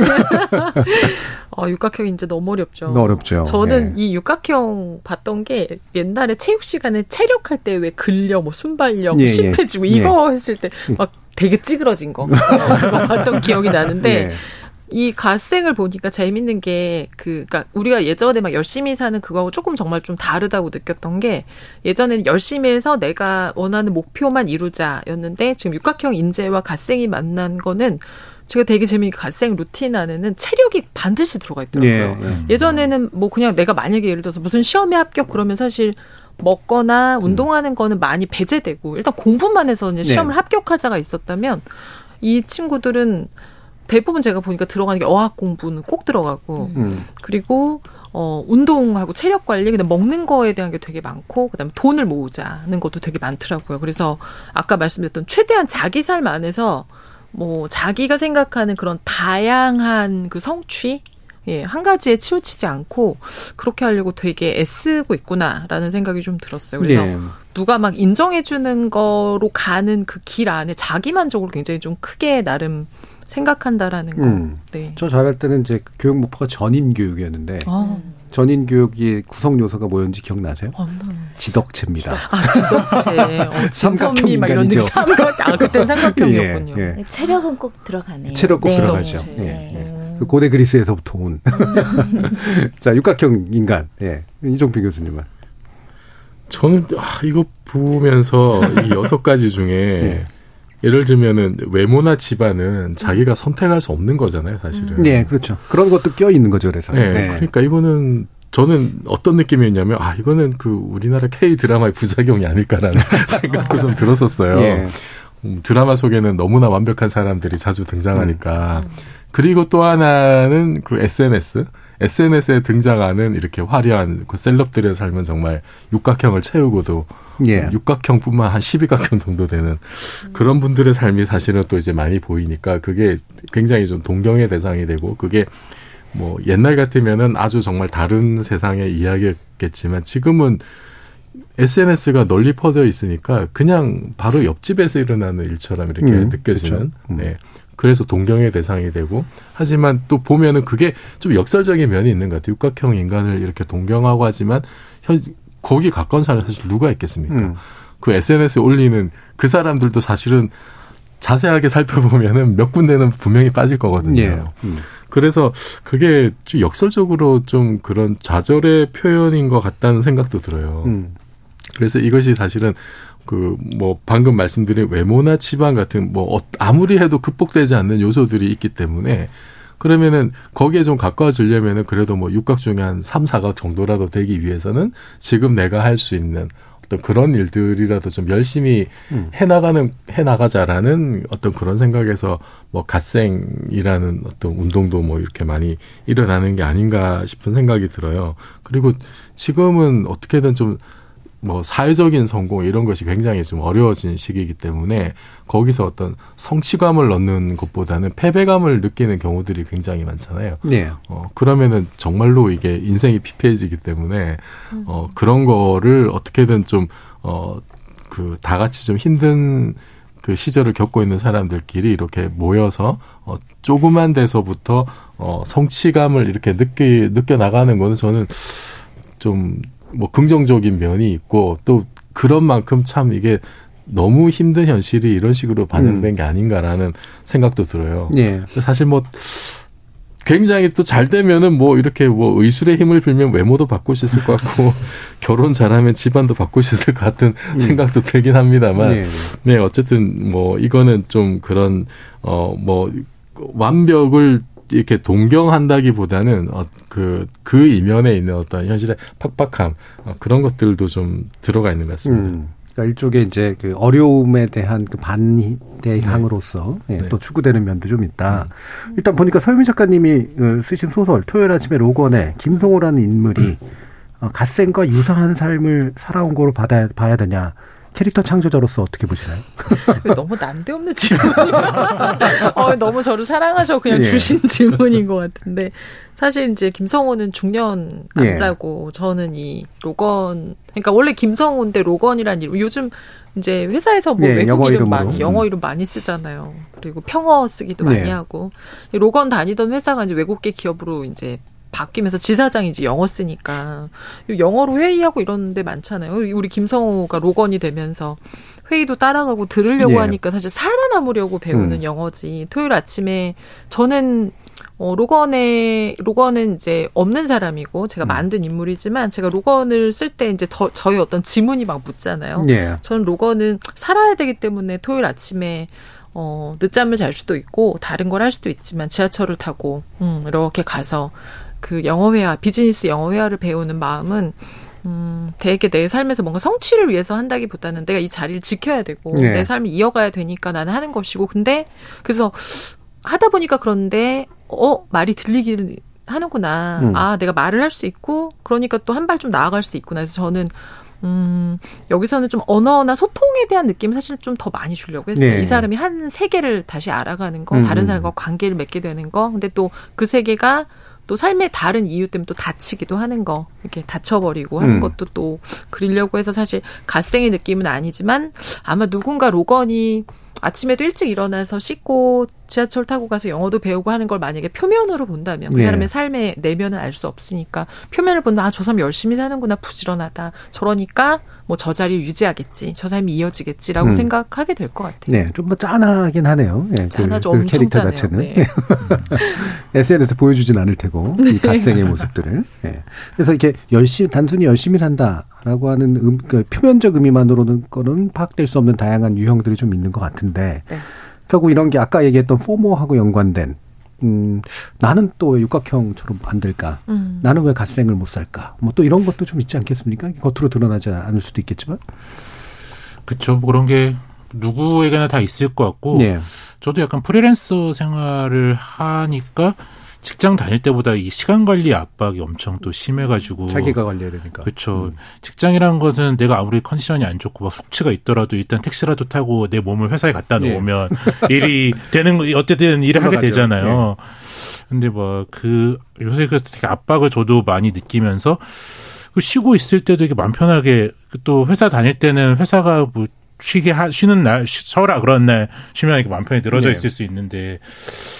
아, 육각형이 이제 너무 어렵죠. 어렵죠. 저는 예. 이 육각형 봤던 게 옛날에 체육 시간에 체력할 때 왜 근력, 뭐 순발력, 예, 심폐지구 예. 이거 예. 했을 때 막 되게 찌그러진 거. 그거 봤던 기억이 나는데. 예. 이 갓생을 보니까 재밌는 게 그, 그러니까 우리가 예전에 막 열심히 사는 그거하고 조금 정말 좀 다르다고 느꼈던 게 예전에는 열심히 해서 내가 원하는 목표만 이루자였는데 지금 육각형 인재와 갓생이 만난 거는 제가 되게 재미있게 갓생 루틴 안에는 체력이 반드시 들어가 있더라고요. 예, 예. 예전에는 뭐 그냥 내가 만약에 예를 들어서 무슨 시험에 합격 그러면 사실 먹거나 운동하는 거는 많이 배제되고 일단 공부만 해서 이제 시험을 네. 합격하자가 있었다면 이 친구들은 대부분 제가 보니까 들어가는 게 어학 공부는 꼭 들어가고 음. 그리고 어, 운동하고 체력 관리, 그다음 먹는 거에 대한 게 되게 많고 그다음에 돈을 모으자는 것도 되게 많더라고요. 그래서 아까 말씀드렸던 최대한 자기 삶 안에서 뭐 자기가 생각하는 그런 다양한 그 성취 예, 한 가지에 치우치지 않고 그렇게 하려고 되게 애쓰고 있구나라는 생각이 좀 들었어요. 그래서 네. 누가 막 인정해주는 거로 가는 그 길 안에 자기만족을 굉장히 좀 크게 나름 생각한다라는 거. 음. 네. 저 잘할 때는 이제 교육 목표가 전인 교육이었는데 아. 전인 교육의 구성 요소가 뭐였는지 기억나세요? 아, 지덕체입니다. 아, 지덕체. 어, 삼각형 인간이죠. 삼각. 아, 그때 삼각형이었군요. 예, 예. 체력은 꼭 들어가네요. 체력 꼭 네. 들어가죠. 예, 예. 고대 그리스에서부터 온. 자, 육각형 인간. 예. 이종필 교수님은. 저는 아, 이거 보면서 이 여섯 가지 중에. 예. 예를 들면은 외모나 집안은 자기가 선택할 수 없는 거잖아요, 사실은. 네, 그렇죠. 그런 것도 껴 있는 거죠, 그래서. 네, 네. 그러니까 이거는 저는 어떤 느낌이었냐면 아 이거는 그 우리나라 K 드라마의 부작용이 아닐까라는 생각도 좀 들었었어요. 예. 음, 드라마 속에는 너무나 완벽한 사람들이 자주 등장하니까. 음. 그리고 또 하나는 그 에스엔에스. 에스엔에스에 등장하는 이렇게 화려한 그 셀럽들의 삶은 정말 육각형을 채우고도 예. 육각형뿐만 한 십이각형 정도 되는 그런 분들의 삶이 사실은 또 이제 많이 보이니까 그게 굉장히 좀 동경의 대상이 되고 그게 뭐 옛날 같으면은 아주 정말 다른 세상의 이야기였겠지만 지금은 에스엔에스가 널리 퍼져 있으니까 그냥 바로 옆집에서 일어나는 일처럼 이렇게 음, 느껴지는. 그렇죠. 음. 네. 그래서 동경의 대상이 되고, 하지만 또 보면은 그게 좀 역설적인 면이 있는 것 같아요. 육각형 인간을 이렇게 동경하고 하지만 현, 거기 가까운 사람은 사실 누가 있겠습니까? 음. 그 에스엔에스에 올리는 그 사람들도 사실은 자세하게 살펴보면은 몇 군데는 분명히 빠질 거거든요. 예. 음. 그래서 그게 좀 역설적으로 좀 그런 좌절의 표현인 것 같다는 생각도 들어요. 음. 그래서 이것이 사실은 그 뭐 방금 말씀드린 외모나 치반 같은 뭐 아무리 해도 극복되지 않는 요소들이 있기 때문에 그러면은 거기에 좀 가까워지려면은 그래도 뭐 육각 중에 한 삼, 사각 정도라도 되기 위해서는 지금 내가 할 수 있는 어떤 그런 일들이라도 좀 열심히 음. 해나가는, 해나가자라는 어떤 그런 생각에서 뭐 갓생이라는 어떤 운동도 뭐 이렇게 많이 일어나는 게 아닌가 싶은 생각이 들어요. 그리고 지금은 어떻게든 좀 뭐 사회적인 성공 이런 것이 굉장히 좀 어려워진 시기이기 때문에 거기서 어떤 성취감을 얻는 것보다는 패배감을 느끼는 경우들이 굉장히 많잖아요. 네. 어, 그러면은 정말로 이게 인생이 피폐해지기 때문에 어, 그런 거를 어떻게든 좀 어, 그 다 같이 좀 힘든 그 시절을 겪고 있는 사람들끼리 이렇게 모여서 어, 조그만 데서부터 어, 성취감을 이렇게 느끼 느껴 나가는 거는 저는 좀 뭐 긍정적인 면이 있고 또 그런 만큼 참 이게 너무 힘든 현실이 이런 식으로 반영된 음. 게 아닌가라는 생각도 들어요. 예. 사실 뭐 굉장히 또 잘 되면은 뭐 이렇게 뭐 의술의 힘을 빌면 외모도 바꿀 수 있을 것 같고 결혼 잘하면 집안도 바꿀 수 있을 것 같은 음. 생각도 들긴 합니다만 예. 네 어쨌든 뭐 이거는 좀 그런 어 뭐 완벽을 이렇게 동경한다기보다는 그그 그 이면에 있는 어떤 현실의 팍팍함 그런 것들도 좀 들어가 있는 것 같습니다. 음, 그러니까 일종의 이제 그 어려움에 대한 그 반대항으로서 네. 예, 네. 또 추구되는 면도 좀 있다. 음. 일단 보니까 서유미 작가님이 쓰신 소설 토요일 아침에 로건에 김성호라는 인물이 음. 갓생과 유사한 삶을 살아온 거로 받아, 봐야 되냐. 캐릭터 창조자로서 어떻게 보시나요? 너무 난데없는 질문이야. 어, 너무 저를 사랑하셔 그냥 예. 주신 질문인 것 같은데 사실 이제 김성호는 중년 남자고 예. 저는 이 로건 그러니까 원래 김성호인데 로건이란 이름 요즘 이제 회사에서 뭐 예, 외국 영어 이름 많이 영어 이름 많이 쓰잖아요. 그리고 평어 쓰기도 예. 많이 하고 로건 다니던 회사가 이제 외국계 기업으로 이제 바뀌면서 지사장이 이제 영어 쓰니까 영어로 회의하고 이런 데 많잖아요. 우리 김성호가 로건이 되면서 회의도 따라가고 들으려고 네. 하니까 사실 살아남으려고 배우는 음. 영어지. 토요일 아침에 저는 어, 로건의 로건은 이제 없는 사람이고 제가 만든 인물이지만 제가 로건을 쓸 때 이제 더, 저의 어떤 지문이 막 묻잖아요. 네. 저는 로건은 살아야 되기 때문에 토요일 아침에 어, 늦잠을 잘 수도 있고 다른 걸 할 수도 있지만 지하철을 타고 음, 이렇게 가서 그 영어회화, 비즈니스 영어회화를 배우는 마음은 음, 되게 내 삶에서 뭔가 성취를 위해서 한다기보다는 내가 이 자리를 지켜야 되고 네. 내 삶을 이어가야 되니까 나는 하는 것이고 근데 그래서 하다 보니까 그런데 어 말이 들리기는 하는구나. 음. 아 내가 말을 할 수 있고 그러니까 또 한 발 좀 나아갈 수 있구나. 그래서 저는 음, 여기서는 좀 언어나 소통에 대한 느낌을 사실 좀 더 많이 주려고 했어요. 네. 이 사람이 한 세계를 다시 알아가는 거, 음. 다른 사람과 관계를 맺게 되는 거. 근데 또 그 세계가 또 삶의 다른 이유 때문에 또 다치기도 하는 거, 이렇게 다쳐버리고 하는 음. 것도 또 그리려고 해서 사실 갓생의 느낌은 아니지만 아마 누군가 로건이 아침에도 일찍 일어나서 씻고 지하철 타고 가서 영어도 배우고 하는 걸 만약에 표면으로 본다면 그 네. 사람의 삶의 내면은 알 수 없으니까 표면을 본다. 아, 저 사람 열심히 사는구나. 부지런하다. 저러니까 뭐 저 자리를 유지하겠지. 저 삶이 이어지겠지라고 음. 생각하게 될 것 같아요. 네. 좀 더 짠하긴 하네요. 네, 짠하죠. 그, 그 엄청 짠해요. 자체는. 네. 에스엔에스 보여주진 않을 테고. 네. 이 갓생의 모습들을. 네. 그래서 이렇게 열심히 단순히 열심히 산다라고 하는 음, 그 표면적 의미만으로는 거는 파악될 수 없는 다양한 유형들이 좀 있는 것 같은데. 네. 결국 이런 게 아까 얘기했던 포모하고 연관된 음, 나는 또 왜 육각형처럼 안 될까? 음. 나는 왜 갓생을 못 살까? 뭐 또 이런 것도 좀 있지 않겠습니까? 겉으로 드러나지 않을 수도 있겠지만. 그렇죠. 그런 게 누구에게나 다 있을 것 같고 네. 저도 약간 프리랜서 생활을 하니까 직장 다닐 때보다 이 시간 관리 압박이 엄청 또 심해가지고. 자기가 관리해야 되니까. 그렇죠. 음. 직장이라는 것은 내가 아무리 컨디션이 안 좋고 막 숙취가 있더라도 일단 택시라도 타고 내 몸을 회사에 갖다 놓으면 네. 일이 되는, 어쨌든 일을 하게 되잖아요. 네. 근데 뭐 그 요새 그 되게 압박을 저도 많이 느끼면서 쉬고 있을 때도 이렇게 마음 편하게 또 회사 다닐 때는 회사가 뭐 쉬게 하, 쉬는 날 쉬어라 그런 날 쉬면 이렇게 마음 편히 늘어져 있을 네. 수 있는데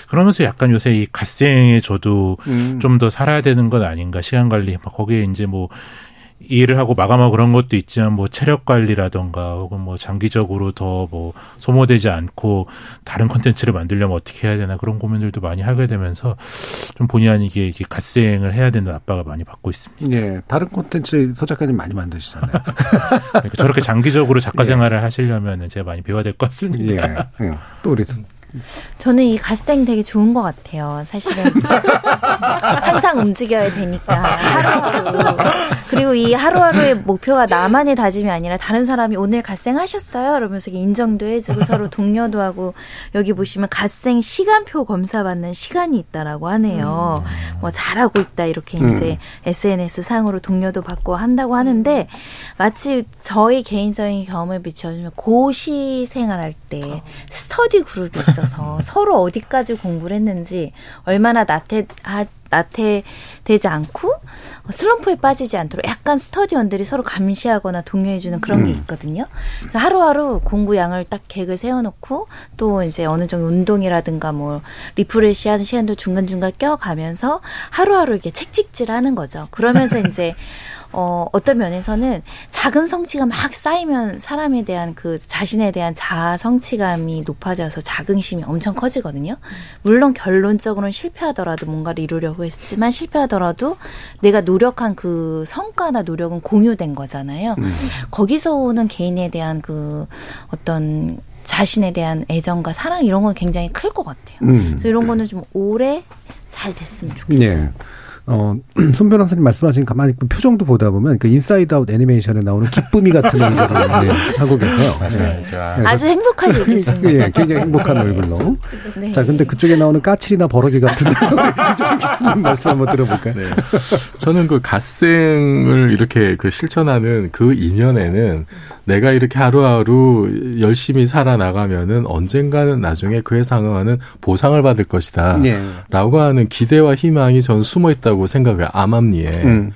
그러면서 약간 요새 이 갓생에 저도 음. 좀 더 살아야 되는 건 아닌가 시간 관리 막 거기에 이제 뭐 일을 하고 마감하고 그런 것도 있지만 뭐 체력 관리라던가 혹은 뭐 장기적으로 더 뭐 소모되지 않고 다른 콘텐츠를 만들려면 어떻게 해야 되나 그런 고민들도 많이 하게 되면서 좀 본의 아니게 이렇게 갓생을 해야 되는 압박을 많이 받고 있습니다. 네, 다른 콘텐츠 서 작가님 많이 만드시잖아요. 그러니까 저렇게 장기적으로 작가 생활을 예. 하시려면 제가 많이 배워야 될 것 같습니다. 예. 또 우리 저는 이 갓생 되게 좋은 것 같아요. 사실은 항상 움직여야 되니까 하루하루 그리고 이 하루하루의 목표가 나만의 다짐이 아니라 다른 사람이 오늘 갓생하셨어요? 이러면서 인정도 해주고 서로 동료도 하고 여기 보시면 갓생 시간표 검사받는 시간이 있다라고 하네요. 음. 뭐 잘하고 있다 이렇게 이제 음. 에스엔에스 상으로 동료도 받고 한다고 하는데 마치 저희 개인적인 경험을 비춰주면 고시 생활할 때 스터디 그룹이 있어요. 서로 어디까지 공부를 했는지 얼마나 나태, 아, 나태되지 않고 슬럼프에 빠지지 않도록 약간 스터디원들이 서로 감시하거나 동요해주는 그런 음. 게 있거든요. 그래서 하루하루 공부량을 딱 계획을 세워놓고 또 이제 어느 정도 운동이라든가 뭐 리프레시하는 시간도 중간중간 껴가면서 하루하루 이렇게 책찍질하는 거죠. 그러면서 이제 어, 어떤 면에서는 작은 성취가 막 쌓이면 사람에 대한 그 자신에 대한 자아 성취감이 높아져서 자긍심이 엄청 커지거든요. 물론 결론적으로는 실패하더라도 뭔가를 이루려고 했지만 실패하더라도 내가 노력한 그 성과나 노력은 공유된 거잖아요. 음. 거기서 오는 개인에 대한 그 어떤 자신에 대한 애정과 사랑 이런 건 굉장히 클 것 같아요. 음. 그래서 이런 거는 좀 오래 잘 됐으면 좋겠어요. 네. 어, 손 변호사님 말씀하신 가만히 그 표정도 보다 보면 그 인사이드 아웃 애니메이션에 나오는 기쁨이 같은 얼굴을 네, 하고 계세요. 맞아요. 네. 아주 행복한 얼굴이었습니다. 예, 굉장히 행복한 네. 얼굴로. 네. 자, 근데 그쪽에 나오는 까칠이나 버러기 같은 교수님 말씀 한번 들어볼까요? 네. 저는 그 갓생을 이렇게 그 실천하는 그 이면에는 내가 이렇게 하루하루 열심히 살아나가면은 언젠가는 나중에 그에 상응하는 보상을 받을 것이다. 네. 라고 하는 기대와 희망이 전 숨어있다고 생각을 암암리에 음.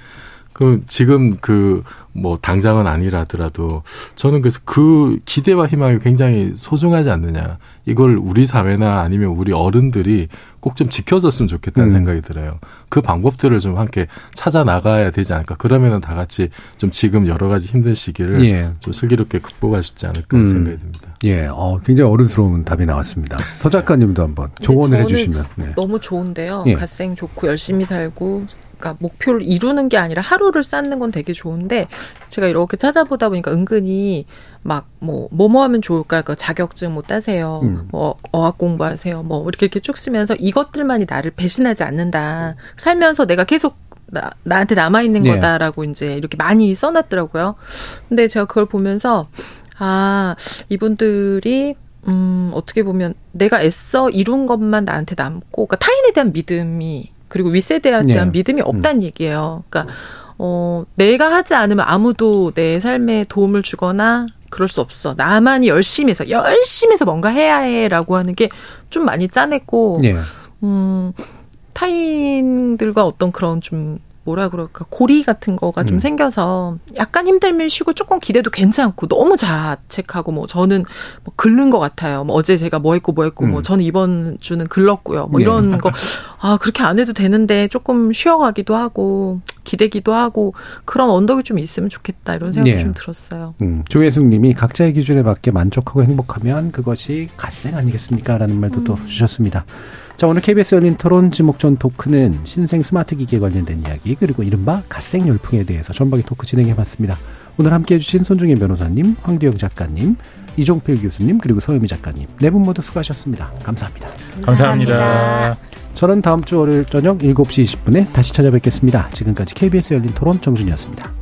그 지금 그 뭐 당장은 아니라더라도 저는 그래서 그 기대와 희망이 굉장히 소중하지 않느냐 이걸 우리 사회나 아니면 우리 어른들이 꼭 좀 지켜줬으면 좋겠다는 음. 생각이 들어요. 그 방법들을 좀 함께 찾아 나가야 되지 않을까. 그러면은 다 같이 좀 지금 여러 가지 힘든 시기를 예. 좀 슬기롭게 극복할 수 있지 않을까 음. 생각이 듭니다. 예, 어, 굉장히 어른스러운 답이 나왔습니다. 서 작가님도 한번 조언을 해주시면 네. 너무 좋은데요. 예. 갓생 좋고 열심히 살고. 그러니까 목표를 이루는 게 아니라 하루를 쌓는 건 되게 좋은데 제가 이렇게 찾아보다 보니까 은근히 막 뭐 뭐뭐 하면 좋을까 그러니까 자격증 뭐 따세요, 음. 뭐 어학 공부하세요, 뭐 이렇게 이렇게 쭉 쓰면서 이것들만이 나를 배신하지 않는다. 살면서 내가 계속 나, 나한테 남아 있는 네. 거다라고 이제 이렇게 많이 써놨더라고요. 근데 제가 그걸 보면서 아 이분들이 음, 어떻게 보면 내가 애써 이룬 것만 나한테 남고, 그러니까 타인에 대한 믿음이 그리고 윗세대에 대한 네. 믿음이 없다는 음. 얘기예요. 그러니까 어, 내가 하지 않으면 아무도 내 삶에 도움을 주거나 그럴 수 없어. 나만이 열심히 해서 열심히 해서 뭔가 해야 해라고 하는 게 좀 많이 짠했고 네. 음, 타인들과 어떤 그런 좀 뭐라 그럴까 고리 같은 거가 음. 좀 생겨서 약간 힘들면 쉬고 조금 기대도 괜찮고 너무 자책하고 뭐 저는 뭐 긁는 것 같아요. 뭐 어제 제가 뭐 했고 뭐 했고 음. 뭐 저는 이번 주는 긁었고요. 뭐 이런 네. 거 아 그렇게 안 해도 되는데 조금 쉬어가기도 하고 기대기도 하고 그런 언덕이 좀 있으면 좋겠다 이런 생각이 네. 좀 들었어요. 음. 조혜숙님이 각자의 기준에 맞게 만족하고 행복하면 그것이 갓생 아니겠습니까? 라는 말도 음. 또 주셨습니다. 자, 오늘 케이비에스 열린 토론 지목전 토크는 신생 스마트 기기에 관련된 이야기 그리고 이른바 갓생 열풍에 대해서 전방위 토크 진행해봤습니다. 오늘 함께해 주신 손정혜 변호사님, 황두영 작가님, 이종필 교수님 그리고 서유미 작가님 네 분 모두 수고하셨습니다. 감사합니다. 감사합니다. 감사합니다. 저는 다음 주 월요일 저녁 일곱 시 이십 분에 다시 찾아뵙겠습니다. 지금까지 케이비에스 열린 토론 정준이었습니다.